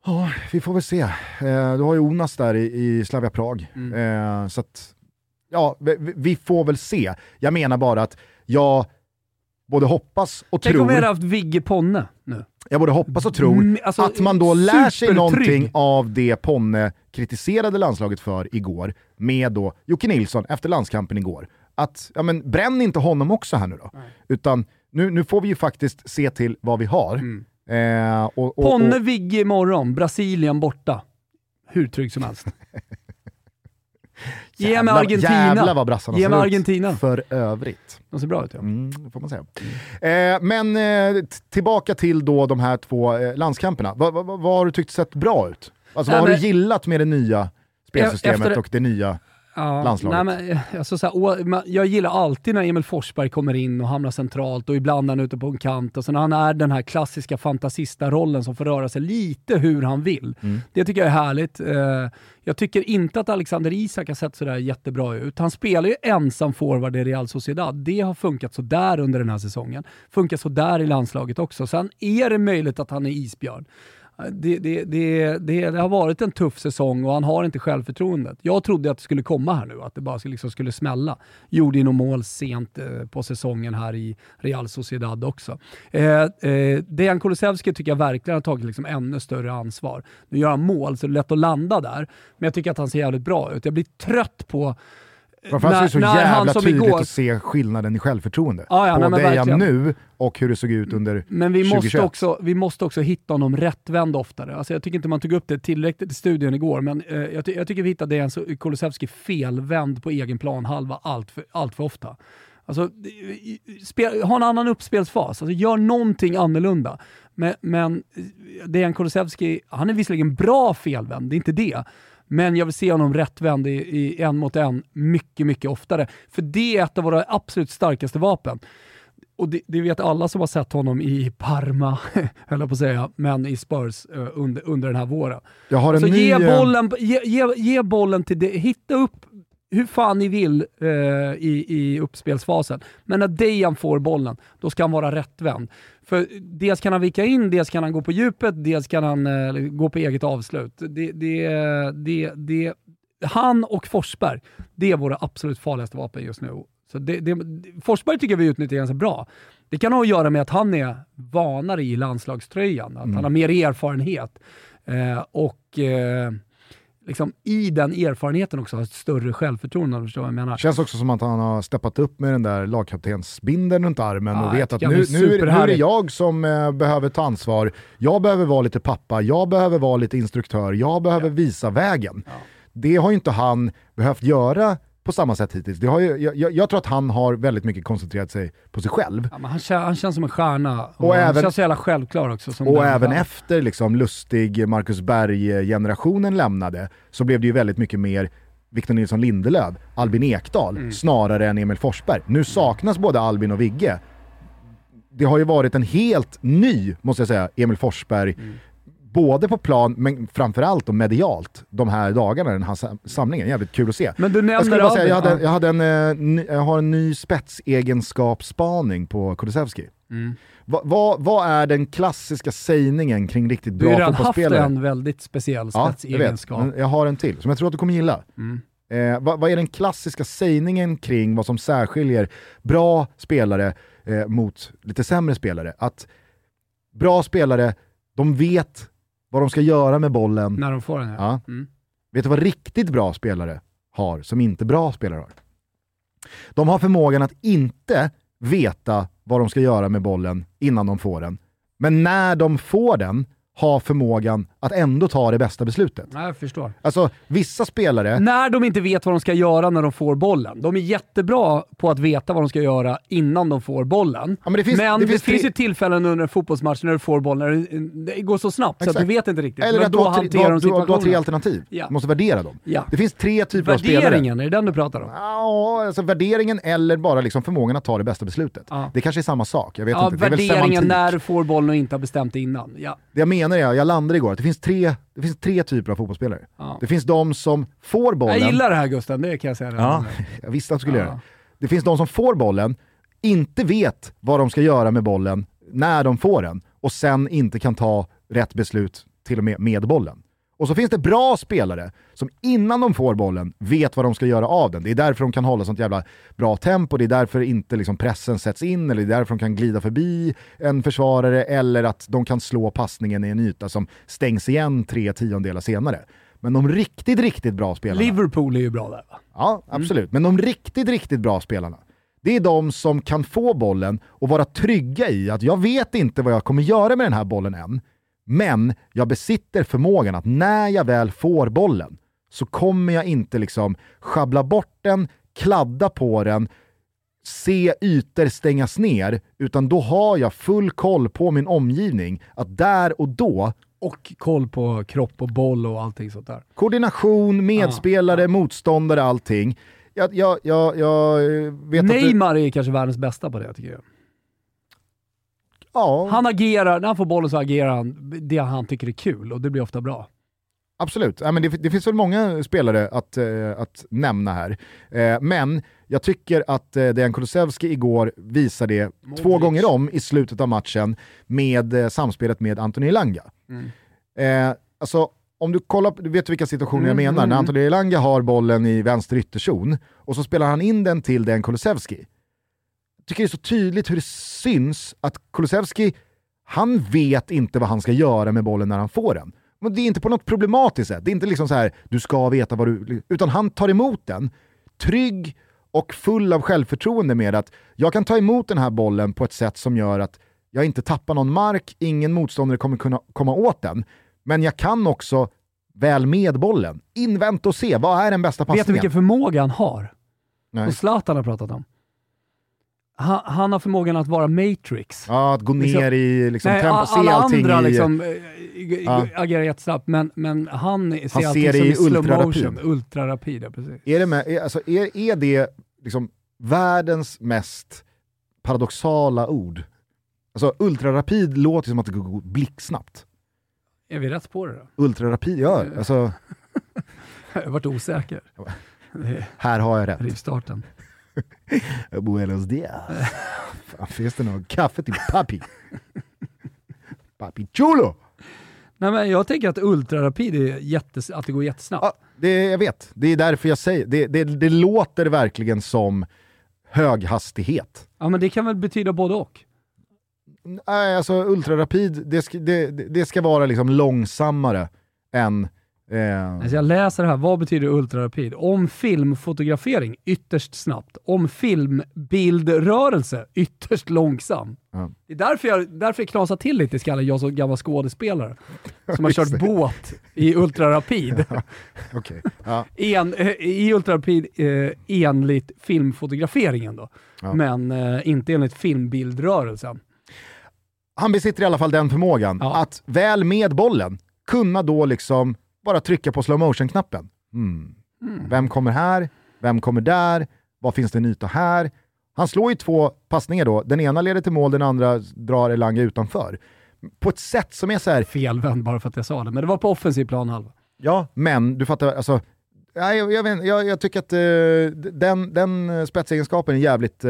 Ja, vi får väl se. Du har ju Jonas där i Slavia Prag. Så att, ja, vi får väl se. Jag menar bara att jag både hoppas och tror... Tänk om vi har haft Vigge Ponne nu. Jag både hoppas och tror alltså, att man då lär sig någonting av det Ponne kritiserade landslaget för igår. Med då Jocke Nilsson efter landskampen igår. Att, ja men bränn inte honom också här nu då. Nej. Utan nu får vi ju faktiskt se till vad vi har. Ponne Vigge imorgon, Brasilien borta. Hur trygg som helst. Ge mig Argentina. Jävlar vad brassarna ser Argentina. Ut för övrigt. De ser bra ut, ja. Får man säga. Men tillbaka till då de här två landskamperna. Vad har du tyckt sett bra ut? Alltså vad har du gillat med det nya spelsystemet och det nya... ja, landslaget. Nej, men, alltså, så här, jag gillar alltid när Emil Forsberg kommer in och hamnar centralt och ibland han ute på en kant. Alltså, när han är den här klassiska fantasista-rollen som får röra sig lite hur han vill. Mm. Det tycker jag är härligt. Jag tycker inte att Alexander Isak har sett sådär jättebra ut. Han spelar ju ensam forward i Real Sociedad. Det har funkat så där under den här säsongen. Funkar så där i landslaget också. Sen är det möjligt att han är isbjörn. Det har varit en tuff säsong och han har inte självförtroendet. Jag trodde att det skulle komma här nu, att det bara liksom skulle smälla. Gjorde något mål sent på säsongen här i Real Sociedad också. Dejan Kulusevski tycker jag verkligen har tagit liksom ännu större ansvar. Nu gör han mål så det är lätt att landa där, men jag tycker att han ser jävligt bra ut. Jag blir trött på varför det är så jävla tydligt igår... att se skillnaden i självförtroende på Dejan nu och hur det såg ut under 2021. Men vi måste också hitta honom rättvänd oftare. Alltså jag tycker inte man tog upp det tillräckligt i studion igår, men jag tycker vi hittade Dejan Kulusevski felvänd på egen plan halva allt för ofta. Alltså, ha en annan uppspelsfas. Alltså, gör någonting annorlunda. Men Dejan Kulusevski, han är visserligen bra felvänd, det är inte det. Men jag vill se honom rättvänd i en mot en mycket, mycket oftare. För det är ett av våra absolut starkaste vapen. Och det vet alla som har sett honom i Parma, höll jag på att säga, men i Spurs under den här våren. Så ge bollen till det. Hitta upp hur fan ni vill i uppspelsfasen. Men när Dejan får bollen, då ska han vara rättvänd. För dels kan han vika in, dels kan han gå på djupet, dels kan han gå på eget avslut. Han och Forsberg, det är våra absolut farligaste vapen just nu. Så Forsberg tycker vi utnyttjar ganska bra. Det kan ha att göra med att han är vanare i landslagströjan, att han har mer erfarenhet liksom i den erfarenheten också har ett större självförtroende, förstår vad jag menar. Känns också som att han har steppat upp med den där lagkaptensbindeln runt armen och vet att nu är det jag som behöver ta ansvar. Jag behöver vara lite pappa, jag behöver vara lite instruktör, jag behöver visa vägen. Ja. Det har ju inte han behövt göra på samma sätt hittills. Jag tror att han har väldigt mycket koncentrerat sig på sig själv. Ja, men han känns som en stjärna. Och även, känns så jävla självklar också. Som och även där. Efter liksom, Lustig, Marcus Berg-generationen lämnade så blev det ju väldigt mycket mer Viktor Nilsson Lindelöf, Albin Ekdal snarare än Emil Forsberg. Nu saknas både Albin och Vigge. Det har ju varit en helt ny, måste jag säga, Emil Forsberg både på plan, men framförallt och medialt de här dagarna, den här samlingen. Jävligt kul att se. Men du nämnde jag har en ny spetsegenskapsspaning på Kulusevski. Vad är den klassiska sägningen kring riktigt bra fotbollsspelare? Du har haft en väldigt speciell spetsegenskap. Ja, jag har en till som jag tror att du kommer gilla. Vad är den klassiska sägningen kring vad som särskiljer bra spelare mot lite sämre spelare? Att bra spelare, de vet vad de ska göra med bollen när de får den här. Ja. Vet du vad riktigt bra spelare har som inte bra spelare har? De har förmågan att inte veta vad de ska göra med bollen innan de får den. Men när de får den har förmågan att ändå ta det bästa beslutet. Nej, jag förstår. Alltså, vissa spelare... När de inte vet vad de ska göra när de får bollen. De är jättebra på att veta vad de ska göra innan de får bollen. Ja, men det finns ju tillfällen under en fotbollsmatch när du får bollen. Det går så snabbt. Exakt. Så att du vet inte riktigt. Eller men att då hanterar de situationen. Du har tre alternativ. Ja. Du måste värdera dem. Ja. Det finns tre typer av spelare. Värderingen, är det den du pratar om? Ja, alltså värderingen eller bara liksom förmågan att ta det bästa beslutet. Ja. Det kanske är samma sak. Jag vet inte. Det är värderingen när du får bollen och inte har bestämt det innan. Ja. Jag landade igår att det finns tre typer av fotbollsspelare. Ja. Det finns de som får bollen. Jag gillar det här, Gustav, det kan jag säga. Ja, jag visste att du skulle göra. Det finns de som får bollen, inte vet vad de ska göra med bollen när de får den och sen inte kan ta rätt beslut till och med bollen. Och så finns det bra spelare som innan de får bollen vet vad de ska göra av den. Det är därför de kan hålla sånt jävla bra tempo. Det är därför inte liksom pressen sätts in. Eller det är därför de kan glida förbi en försvarare. Eller att de kan slå passningen i en yta som stängs igen 3/10 senare. Men de riktigt, riktigt bra spelarna... Liverpool är ju bra där, va? Ja, absolut. Men de riktigt, riktigt bra spelarna, det är de som kan få bollen och vara trygga i att jag vet inte vad jag kommer göra med den här bollen än. Men jag besitter förmågan att när jag väl får bollen så kommer jag inte liksom schabbla bort den, kladda på den, se ytor stängas ner, utan då har jag full koll på min omgivning att där och då och koll på kropp och boll och allting sånt där. Koordination, medspelare, motståndare, allting. Jag vet Neymar att är kanske världens bästa på det, tycker jag. Ja. Han agerar, när han får bollen så agerar han det han tycker är kul, och det blir ofta bra. Absolut. Ja, men det finns väl många spelare att nämna här. Men jag tycker att Dejan Kulusevski igår visade det Modric. 2 gånger om i slutet av matchen med samspelet med Anthony Elanga. Mm. Alltså, om du kollar, du vet vilka situationer jag menar. När Anthony Elanga har bollen i vänster ytterzon och så spelar han in den till Dejan Kulusevski. Jag tycker det är så tydligt hur det syns att Kulusevski, han vet inte vad han ska göra med bollen när han får den. Men det är inte på något problematiskt sätt. Det är inte liksom så här, du ska veta vad du... Utan han tar emot den, trygg och full av självförtroende med att jag kan ta emot den här bollen på ett sätt som gör att jag inte tappar någon mark, ingen motståndare kommer kunna komma åt den. Men jag kan också väl med bollen. Invänta och se, vad är den bästa passningen? Vet du vilken förmåga han har? Nej. Och Zlatan har pratat om. Han har förmågan att vara Matrix. Ja, att gå ner liksom, i liksom, tempo och se alla allting. Alla andra liksom, agerar jättesnabbt, men han ser det i ultrarapid. Ja, precis. Är det, med, alltså, är det liksom världens mest paradoxala ord? Alltså, ultrarapid låter som att det går blixtsnabbt. Är vi rätt på det då? Ultrarapid, ja. Alltså... jag har varit osäker. Här har jag rätt. Rivstarten. Buenos dias. Fan, finns det någon kaffe till papi? Papi chulo. Nej, men jag tänker att ultrarapid är att det går jättesnabbt. Ja, jag vet. Det är därför jag säger det låter verkligen som höghastighet. Ja, men det kan väl betyda både och. Nej, alltså ultrarapid det ska vara liksom långsammare än alltså jag läser här, vad betyder ultrarapid? Om filmfotografering, ytterst snabbt. Om filmbildrörelse, ytterst långsam. Mm. Det är därför jag knasar till lite i skallen, jag som gammal skådespelare som har kört båt i ultrarapid. Okay. Ja. I ultrarapid enligt filmfotograferingen då. Ja. Men inte enligt filmbildrörelsen. Han besitter i alla fall den förmågan att väl med bollen kunna då liksom bara trycka på slow motion-knappen. Vem kommer här? Vem kommer där? Vad finns det en yta här? Han slår ju 2 passningar då. Den ena leder till mål, den andra drar Elanga utanför. På ett sätt som är så här... Felvänd bara för att jag sa det, men det var på offensiv planhalva. Ja, men du fattar, alltså... Jag tycker att den spetsegenskapen är jävligt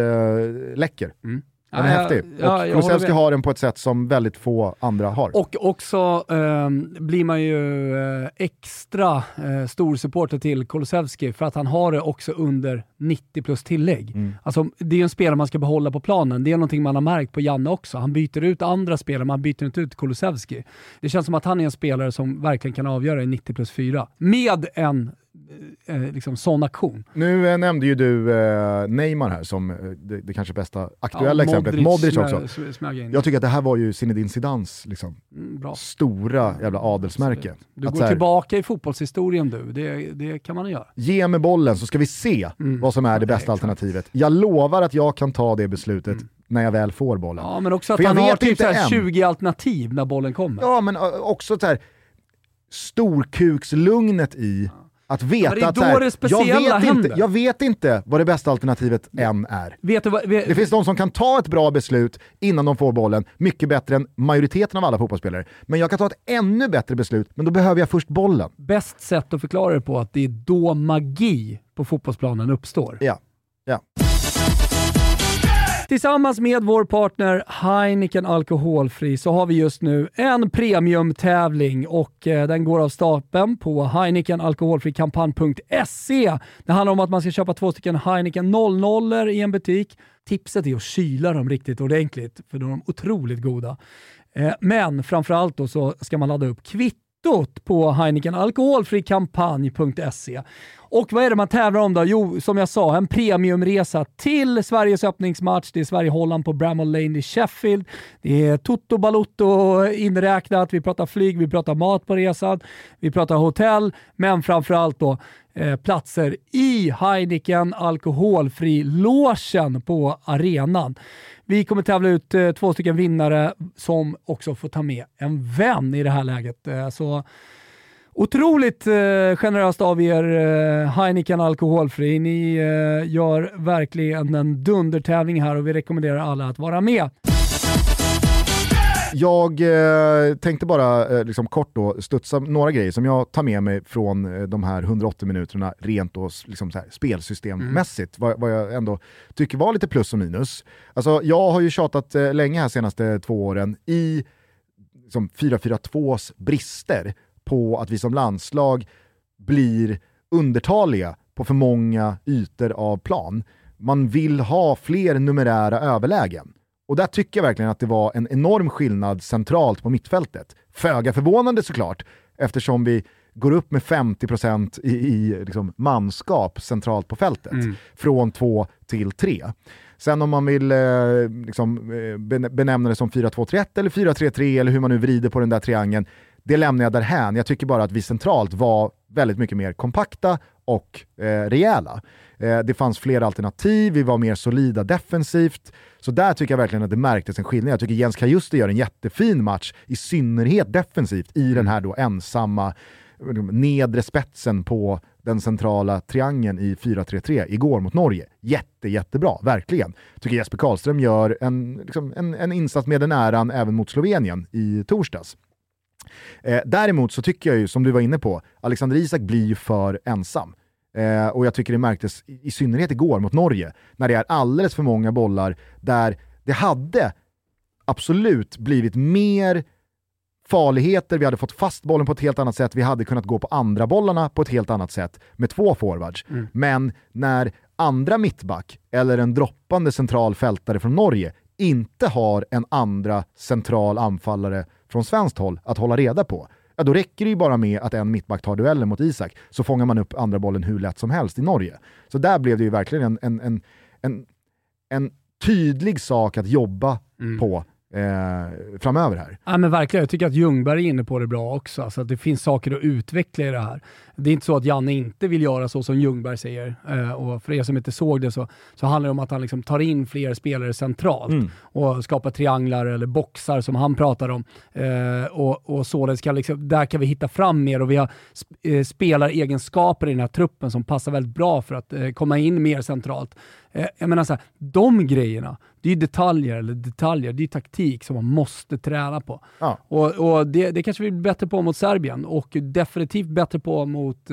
läcker. Mm. Den är häftig. Och Kulusevski har den på ett sätt som väldigt få andra har. Och också blir man ju extra stor supporter till Kulusevski för att han har det också under 90 plus tillägg. Mm. Alltså, det är ju en spelare man ska behålla på planen. Det är någonting man har märkt på Janne också. Han byter ut andra spelare, man byter inte ut Kulusevski. Det känns som att han är en spelare som verkligen kan avgöra i 90 plus 4. Med en... liksom sån aktion. Nu nämnde ju du Neymar här som det kanske bästa aktuella exemplet. Modric också. Jag tycker att det här var ju Zinedine Zidans liksom, stora jävla adelsmärke. Du att går tillbaka i fotbollshistorien du. Det kan man göra. Ge mig bollen så ska vi se vad som är det bästa alternativet. Jag lovar att jag kan ta det beslutet när jag väl får bollen. Ja, men också att han har typ så här 20 alternativ när bollen kommer. Ja, men också så här storkukslugnet i att veta att här, jag vet inte vad det bästa alternativet än är. Det finns de som kan ta ett bra beslut innan de får bollen, mycket bättre än majoriteten av alla fotbollsspelare. Men jag kan ta ett ännu bättre beslut, men då behöver jag först bollen. Bäst sätt att förklara det på att det är då magi på fotbollsplanen uppstår. Ja, ja. Tillsammans med vår partner Heineken Alkoholfri så har vi just nu en premiumtävling och den går av stapeln på HeinekenAlkoholfriKampanj.se. Det handlar om att man ska köpa 2 stycken Heineken 00 i en butik. Tipset är att kyla dem riktigt ordentligt för de är otroligt goda. Men framförallt då så ska man ladda upp kvittot på HeinekenAlkoholfriKampanj.se. Och vad är det man tävlar om då? Jo, som jag sa, en premiumresa till Sveriges öppningsmatch. Det är Sverige-Holland på Bramall Lane i Sheffield. Det är Tutto Balutto inräknat. Vi pratar flyg, vi pratar mat på resan. Vi pratar hotell. Men framförallt då platser i Heineken alkoholfri-logen på arenan. Vi kommer tävla ut 2 stycken vinnare som också får ta med en vän i det här läget. Så otroligt generöst av er, Heineken alkoholfri. Ni gör verkligen en dundertävling här och vi rekommenderar alla att vara med. Jag tänkte bara kort då studsa några grejer som jag tar med mig från de här 180 minuterna rent och så här, spelsystemmässigt. Vad jag ändå tycker var lite plus och minus. Alltså, jag har ju tjatat länge här senaste 2 åren i 4-4-2s brister på att vi som landslag blir undertaliga på för många ytor av plan. Man vill ha fler numerära överlägen. Och där tycker jag verkligen att det var en enorm skillnad centralt på mittfältet. Föga förvånande såklart, eftersom vi går upp med 50% i manskap centralt på fältet. Mm. Från 2 till 3. Sen om man vill benämna det som 4-2-3-1 eller 4-3-3 eller hur man nu vrider på den där triangeln, det lämnar jag därhän. Jag tycker bara att vi centralt var väldigt mycket mer kompakta och rejäla. Det fanns fler alternativ, vi var mer solida defensivt. Så där tycker jag verkligen att det märktes en skillnad. Jag tycker Jens Kajuste gör en jättefin match, i synnerhet defensivt, i den här då ensamma nedre spetsen på den centrala triangeln i 4-3-3 igår mot Norge. Jättebra, verkligen. Jag tycker Jesper Karlström gör en insats med den äran även mot Slovenien i torsdags. Däremot så tycker jag ju, som du var inne på, Alexander Isak blir ju för ensam. Och jag tycker det märktes i synnerhet igår mot Norge, när det är alldeles för många bollar där det hade absolut blivit mer farligheter. Vi hade fått fast bollen på ett helt annat sätt. Vi hade kunnat gå på andra bollarna på ett helt annat sätt med 2 forwards. Mm. Men när andra mittback eller en droppande centralfältare från Norge inte har en andra central anfallare från svenskt håll att hålla reda på, ja, då räcker det ju bara med att en mittback tar duellen mot Isak, så fångar man upp andra bollen hur lätt som helst i Norge. Så där blev det ju verkligen en tydlig sak att jobba på framöver här. Ja, men verkligen, jag tycker att Ljungberg är inne på det bra också. Alltså att det finns saker att utveckla i det här. Det är inte så att Janne inte vill göra så som Ljungberg säger. Och för er som inte såg det så handlar det om att han tar in fler spelare centralt och skapar trianglar eller boxar som han pratar om. Och således kan där kan vi hitta fram mer, och vi har spelaregenskaper i den här truppen som passar väldigt bra för att komma in mer centralt. Jag menar såhär, de grejerna, det är ju detaljer, det är taktik som man måste träna på. Ja. Och det kanske vi blir bättre på mot Serbien och definitivt bättre på mot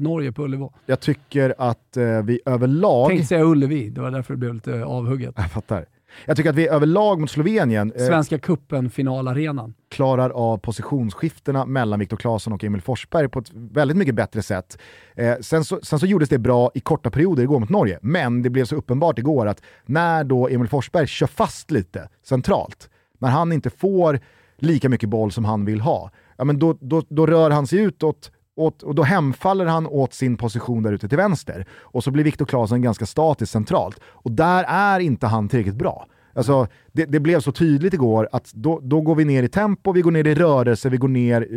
Norge på Ullevi. Jag tycker att vi överlag... Tänkte säga Ullevi, det var därför det blev lite avhugget. Jag fattar. Jag tycker att vi överlag mot Slovenien... Svenska cupen finalarenan. Klarar av positionsskiftena mellan Victor Claesson och Emil Forsberg på ett väldigt mycket bättre sätt. Sen så gjordes det bra i korta perioder igår mot Norge. Men det blev så uppenbart igår att när då Emil Forsberg kör fast lite centralt, när han inte får lika mycket boll som han vill ha, ja, men då rör han sig utåt. Och då hemfaller han åt sin position där ute till vänster. Och så blir Victor Claesson ganska statiskt centralt. Och där är inte han tillräckligt bra. Alltså, det blev så tydligt igår att då går vi ner i tempo, vi går ner i rörelse, vi går ner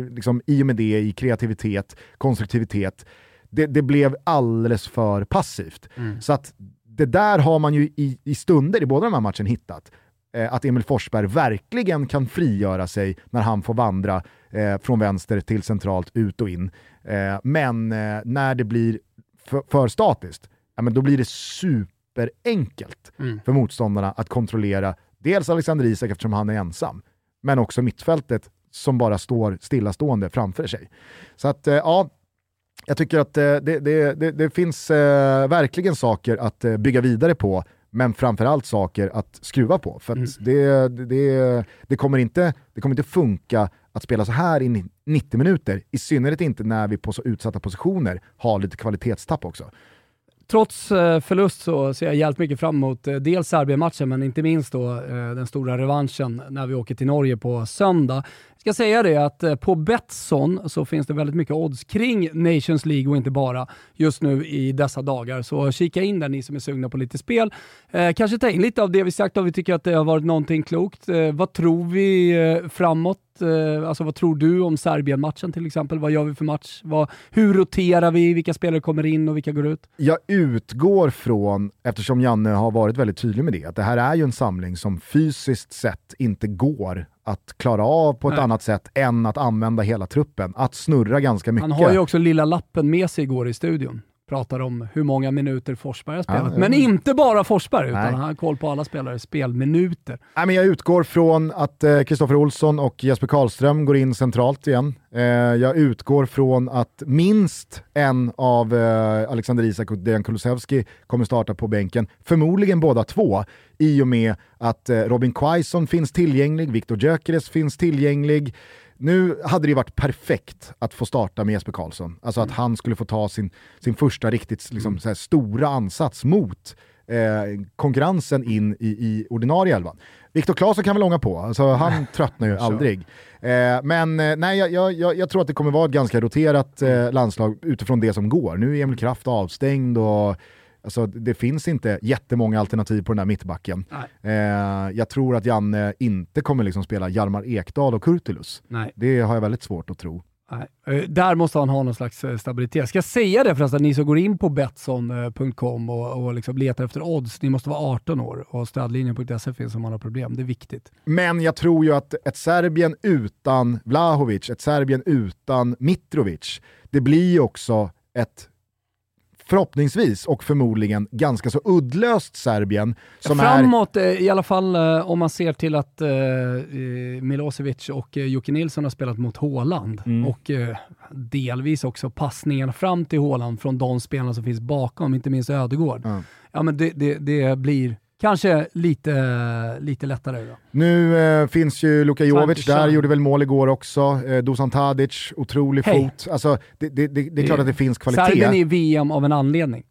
i och med det i kreativitet, konstruktivitet. Det blev alldeles för passivt. Mm. Så att det där har man ju i stunder i båda de här matchen hittat. Att Emil Forsberg verkligen kan frigöra sig när han får vandra från vänster till centralt, ut och in. Men när det blir för statiskt, ja, men då blir det superenkelt för motståndarna att kontrollera dels Alexander Isak eftersom han är ensam, men också mittfältet som bara står stillastående framför sig. Så att ja, jag tycker att det finns verkligen saker att bygga vidare på. Men framförallt saker att skruva på. För att det kommer inte funka att spela så här i 90 minuter. I synnerhet inte när vi på så utsatta positioner har lite kvalitetstapp också. Trots förlust så ser jag jävligt mycket fram emot dels Serbien-matchen, men inte minst då den stora revanschen när vi åker till Norge på söndag. ska säga det att på Betsson så finns det väldigt mycket odds kring Nations League och inte bara just nu i dessa dagar. Så kika in där ni som är sugna på lite spel. Kanske ta in lite av det vi sagt om vi tycker att det har varit någonting klokt. Vad tror vi framåt? Alltså vad tror du om Serbien-matchen till exempel? Vad gör vi för match? Hur roterar vi? Vilka spelare kommer in och vilka går ut? Jag utgår från, eftersom Janne har varit väldigt tydlig med det, att det här är ju en samling som fysiskt sett inte går att klara av på ett annat sätt än att använda hela truppen. Att snurra ganska mycket. Han har ju också lilla lappen med sig igår i studion. Pratar om hur många minuter Forsberg har spelat. Men inte bara Forsberg, utan han har koll på alla spelare spelminuter. Nej, men jag utgår från att Kristoffer Olsson och Jesper Karlström går in centralt igen. Jag utgår från att minst en av Alexander Isak och Dejan Kulusevski kommer starta på bänken. Förmodligen båda två, i och med att Robin Quaison finns tillgänglig, Viktor Gyökeres finns tillgänglig. Nu hade det varit perfekt att få starta med Jesper Karlsson. Alltså att han skulle få ta sin första riktigt liksom, så här, stora ansats mot konkurrensen in i ordinarie elvan. Victor Claesson kan väl långa på. Alltså, han tröttnar ju aldrig. Men nej, jag tror att det kommer vara ett ganska roterat landslag utifrån det som går. Nu är Emil Kraft avstängd och... Alltså, det finns inte jättemånga alternativ på den här mittbacken. Jag tror att Janne inte kommer liksom spela Hjalmar Ekdal och Kurtulus. Nej. Det har jag väldigt svårt att tro. Nej. Där måste han ha någon slags stabilitet. Jag ska säga det förresten, ni som går in på Betsson.com och liksom letar efter odds, ni måste vara 18 år och stödlinjen.se finns om man har problem, det är viktigt. Men jag tror ju att ett Serbien utan Vlahovic, ett Serbien utan Mitrovic, det blir också ett förhoppningsvis och förmodligen ganska så uddlöst Serbien. Som framåt är... i alla fall om man ser till att Milosevic och Jocke Nilsson har spelat mot Haaland och delvis också passningen fram till Haaland från de spelarna som finns bakom, inte minst Ödegård. Ja, men det blir... Kanske lite lättare. Då. Nu finns ju Luka Jovic där, gjorde väl mål igår också. Dusan Tadic, otrolig fot. Alltså, det är klart att det finns kvalitet. Serbien är VM av en anledning.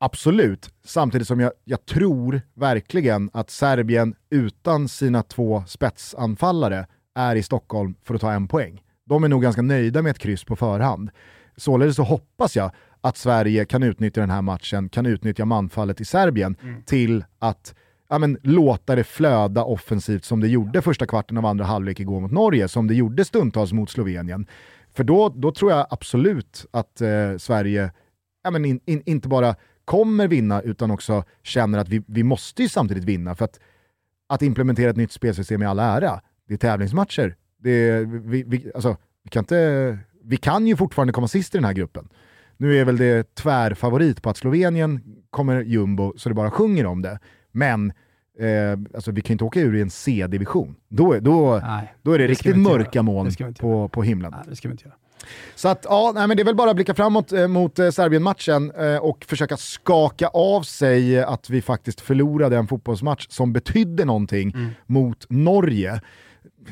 Absolut. Samtidigt som jag tror verkligen att Serbien utan sina två spetsanfallare är i Stockholm för att ta en poäng. De är nog ganska nöjda med ett kryss på förhand. Således så hoppas jag att Sverige kan utnyttja den här matchen, kan utnyttja manfallet i Serbien till att låta det flöda offensivt som det gjorde första kvarten av andra halvlek igår mot Norge, som det gjorde stundtals mot Slovenien. För då tror jag absolut att Sverige inte bara kommer vinna utan också känner att vi måste ju samtidigt vinna. För att implementera ett nytt spelsystem i all ära, det är tävlingsmatcher. Vi kan ju fortfarande komma sist i den här gruppen. Nu är väl det tvärfavorit på att Slovenien kommer jumbo så det bara sjunger om det. Men vi kan inte åka ur i en C-division. Då är det riktigt mörka moln på himlen. Nej, det ska vi inte göra. Så att, men det är väl bara att blicka framåt mot Serbien-matchen och försöka skaka av sig att vi faktiskt förlorade en fotbollsmatch som betydde någonting mot Norge.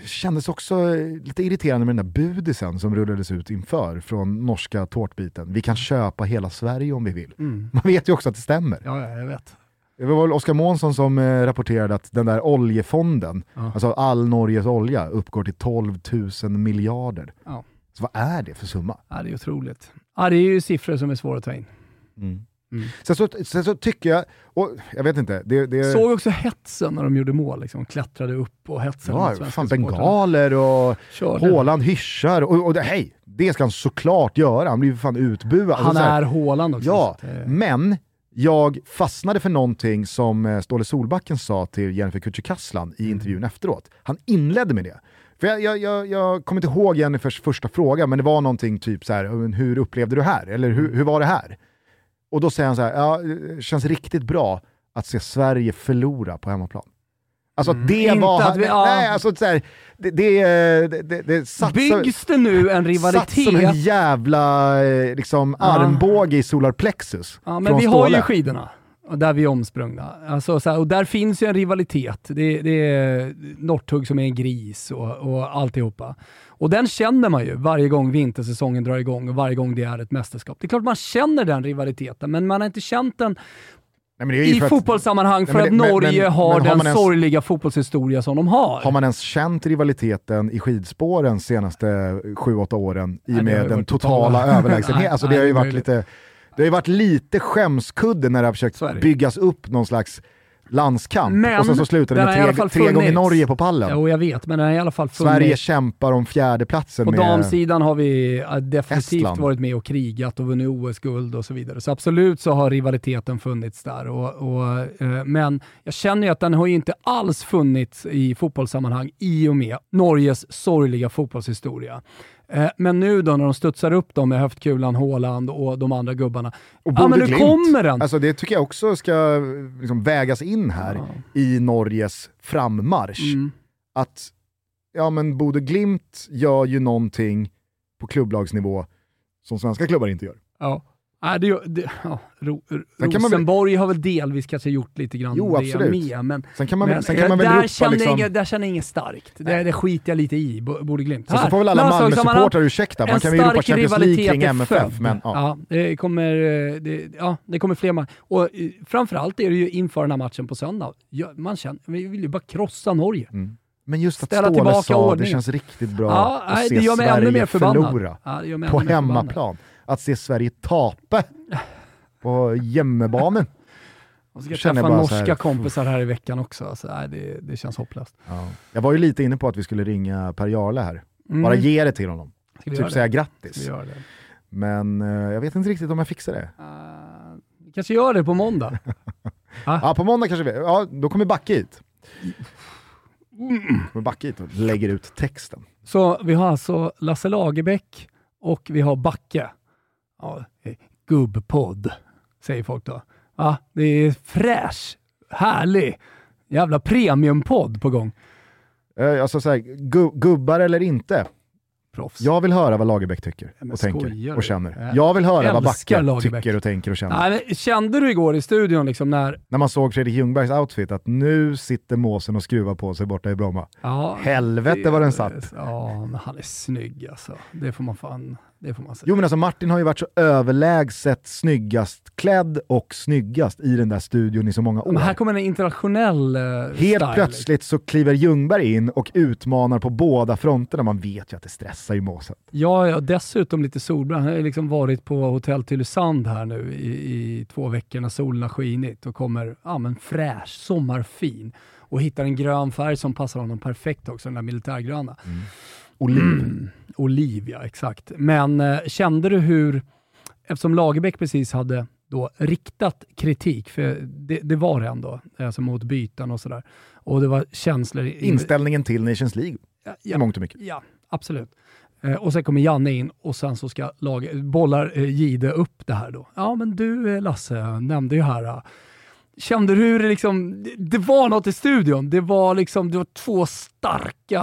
Kändes också lite irriterande med den där budisen som rullades ut inför från norska tårtbiten. Vi kan köpa hela Sverige om vi vill. Man vet ju också att det stämmer. Ja, jag vet. Det var väl Oskar Månsson som rapporterade att den där oljefonden, alltså all Norges olja, uppgår till 12 000 miljarder. Ja. Så vad är det för summa? Ja, det är otroligt. Ja, det är ju siffror som är svåra att ta in. Sen så tycker jag, och jag vet inte, såg också hetsen när de gjorde mål, liksom klättrade upp och hetsen. Ja, fan, bengaler och Haaland hyschar och hej, det ska han såklart göra. Han blir fan utbuad. Han är Haaland också. Ja, men jag fastnade för någonting som Ståle Solbakken sa till Jennifer Kücükaslan i intervjun efteråt. Han inledde med det. För jag kommer inte ihåg Jennifers första fråga, men det var någonting typ så här: hur upplevde du här? Eller hur var det här? Och då säger han så här: ja, det känns riktigt bra att se Sverige förlora på hemmaplan. Alltså det var... Byggs det nu en rivalitet? Satt som en jävla armbåge i solarplexus. Ja, men vi har ju skidorna. Och där vi är omsprungna. Alltså, så här, och där finns ju en rivalitet. Det är Northug som är en gris och alltihopa. Och den känner man ju varje gång vintersäsongen drar igång och varje gång det är ett mästerskap. Det är klart man känner den rivaliteten, men man har inte känt den Nej, i fotbollssammanhang för att Norge har den sorgliga fotbollshistoria som de har. Har man ens känt rivaliteten i skidspåren senaste 7-8 åren i och med den totala överlägsenheten? Alltså, det har ju varit lite, det har ju varit lite skämskudde när det har försökt byggas upp någon slags landskamp. Men, och sen så slutade det med tre gånger Norge på pallen. Jo, jag vet, men den har i alla fall funnits. Sverige kämpar om fjärdeplatsen. På damsidan har vi definitivt Estland. Varit med och krigat och vunnit OS-guld och så vidare. Så absolut så har rivaliteten funnits där. Men jag känner ju att den har ju inte alls funnits i fotbollssammanhang i och med Norges sorgliga fotbollshistoria. Men nu då när de studsar upp dem med höftkulan, Haaland och de andra gubbarna. Och ja, men nu kommer den! Alltså, det tycker jag också ska liksom vägas in här i Norges frammarsch. Mm. Att ja, men Bodø Glimt gör ju någonting på klubblagsnivå som svenska klubbar inte gör. Ja. Rosenborg har väl delvis kanske gjort lite grann det med, men sen kan man väl där känner jag inget starkt. Det skiter jag lite i, Bodø Glimt. Så får väl alla Malmö-supportrar ursäkta. Man kan ju ropa Champions League kring MFF. Men, det kommer fler matcher. Och framförallt är det ju inför den här matchen på söndag. Vi vill ju bara krossa Norge. Mm. Men just att Ståle sa, det känns riktigt bra att se Sverige förlora på hemmaplan. Att se Sverige tapa på jämmebanen. Jag ska träffa norska kompisar här i veckan också. Alltså, det känns hopplöst. Ja. Jag var ju lite inne på att vi skulle ringa Per Jarle här. Bara ge det till honom. Typ säga grattis. Men jag vet inte riktigt om jag fixar det. Kanske gör det på måndag. Ja, på måndag kanske vi. Ja, då kommer Backe hit. Kommer Backe hit och lägger ut texten. Så vi har alltså Lasse Lagerbäck och vi har Backe. Ja, gubbpodd säger folk då. Ja, det är fräsch, härlig, jävla premiumpodd på gång. Alltså så här, gubbar eller inte. Proffs. Jag vill höra vad Lagerbäck tycker och tänker och känner. Jag vill höra vad Backe tycker och tänker och känner. Nej, kände du igår i studion liksom när man såg Fredrik Ljungbergs outfit att nu sitter måsen och skruvar på sig borta i Bromma. Ja, helvete vad den satt. Ja, men han är snygg alltså. Det får man fan. Det får man säga. Jo, men alltså Martin har ju varit så överlägset snyggast klädd och snyggast i den där studion i så många år. Men här kommer en internationell helt plötsligt så kliver Ljungberg in och utmanar på båda fronterna. Man vet ju att det stressar ju måset. Ja, jag dessutom lite solbränd. Jag har liksom varit på hotell Tylösand här nu i 2 veckor när solen har skinit och kommer men fräsch, sommarfin och hittar en grön färg som passar honom perfekt också, den där militärgröna. Mm. Oliv, ja, exakt. Men kände du hur, eftersom Lagerbäck precis hade då riktat kritik, för det var det ändå, alltså mot byten och sådär. Och det var känslor. Inställningen till Nations League, ja, mångt och mycket. Ja, absolut. Och sen kommer Janne in och sen så ska bollar Gide upp det här då. Ja, men du Lasse nämnde ju här... Kände du hur det liksom, det var något i studion. Det var liksom, det var två starka...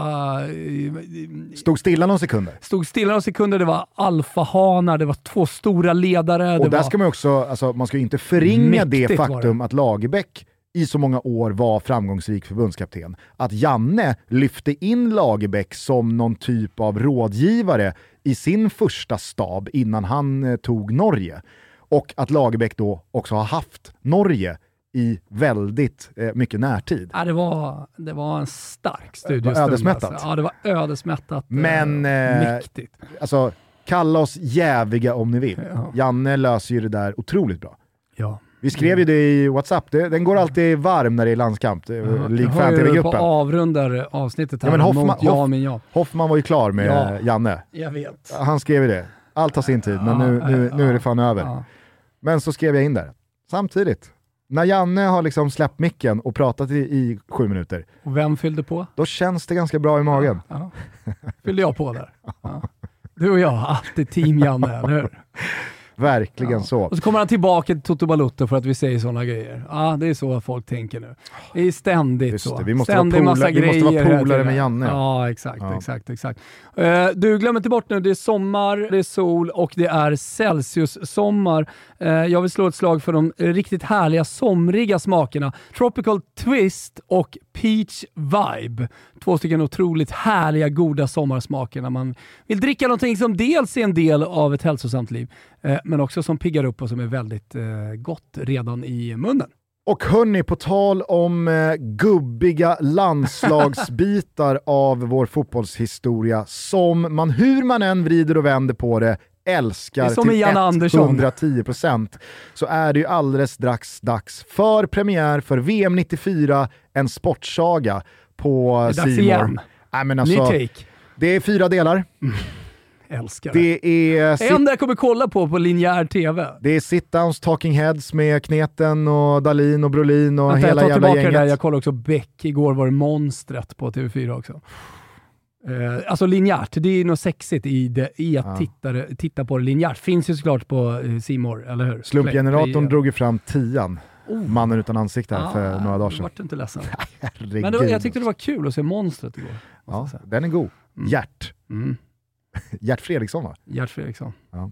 Stod stilla några sekunder, det var alfahanar, det var två stora ledare. Och det där var... ska man också, alltså man ska ju inte förringa det faktum att Lagerbäck i så många år var framgångsrik förbundskapten. Att Janne lyfte in Lagerbäck som någon typ av rådgivare i sin första stab innan han tog Norge. Och att Lagerbäck då också har haft Norge i väldigt mycket närtid. Ja, det var en stark studiostund. Ödesmättat. Alltså. Ja, det var ödesmättat. Men mäktigt. Alltså, kalla oss jäviga om ni vill. Ja. Janne löser ju det där otroligt bra. Ja. Vi skrev ju det i WhatsApp. Den går alltid varm när det är landskamp. Ja. League Fan TV-gruppen. På avrundar avsnittet här. Ja, men Hoffman var ju klar med Janne. Jag vet. Han skrev ju det. Allt tar sin tid, men nu är det fan över. Ja. Men så skrev jag in där. Samtidigt. När Janne har liksom släppt micken och pratat i 7 minuter. Och vem fyllde på? Då känns det ganska bra i magen. Ja. Fyllde jag på där? Ja. Du och jag, alltid team Janne, eller hur? Verkligen så. Och så kommer han tillbaka till Tutto Balutto för att vi säger sådana grejer. Ja, det är så folk tänker nu. Det är ständigt det, så. Vi måste vara polare med Janne. Ja, exakt. Du, glömmer inte bort nu, det är sommar, det är sol och det är Celsius-sommar. Jag vill slå ett slag för de riktigt härliga, somriga smakerna. Tropical Twist och Peach Vibe. 2 stycken otroligt härliga, goda sommarsmaker när man vill dricka någonting som dels är en del av ett hälsosamt liv, men också som piggar upp och som är väldigt gott redan i munnen. Och hörni, på tal om gubbiga landslagsbitar av vår fotbollshistoria som man, hur man än vrider och vänder på det, älskar som till Janne Andersson. 110%, så är det ju alldeles dags för premiär för VM 94, en sportsaga på C-more. Alltså, det är 4 delar. Älskar det. Enda jag kommer kolla på linjär tv. Det är sit-downs, talking heads med Kneten och Dalin och Brolin och vänta, hela jag jävla gänget. Där. Jag kollade också Bäck igår, var det monstret på TV4 också. Alltså linjärt, det är något sexigt i att titta på det linjärt. Finns ju såklart på C-more, eller hur? Slumpgeneratorn drog ju fram 10:an. Mannen utan ansikte här för några dagar sedan. Vart inte ledsen. Men jag tyckte det var kul att se monstret igår. Ja, den är god. Hjärt. Mm. Gert Fredriksson, va? Gert Fredriksson. Ja.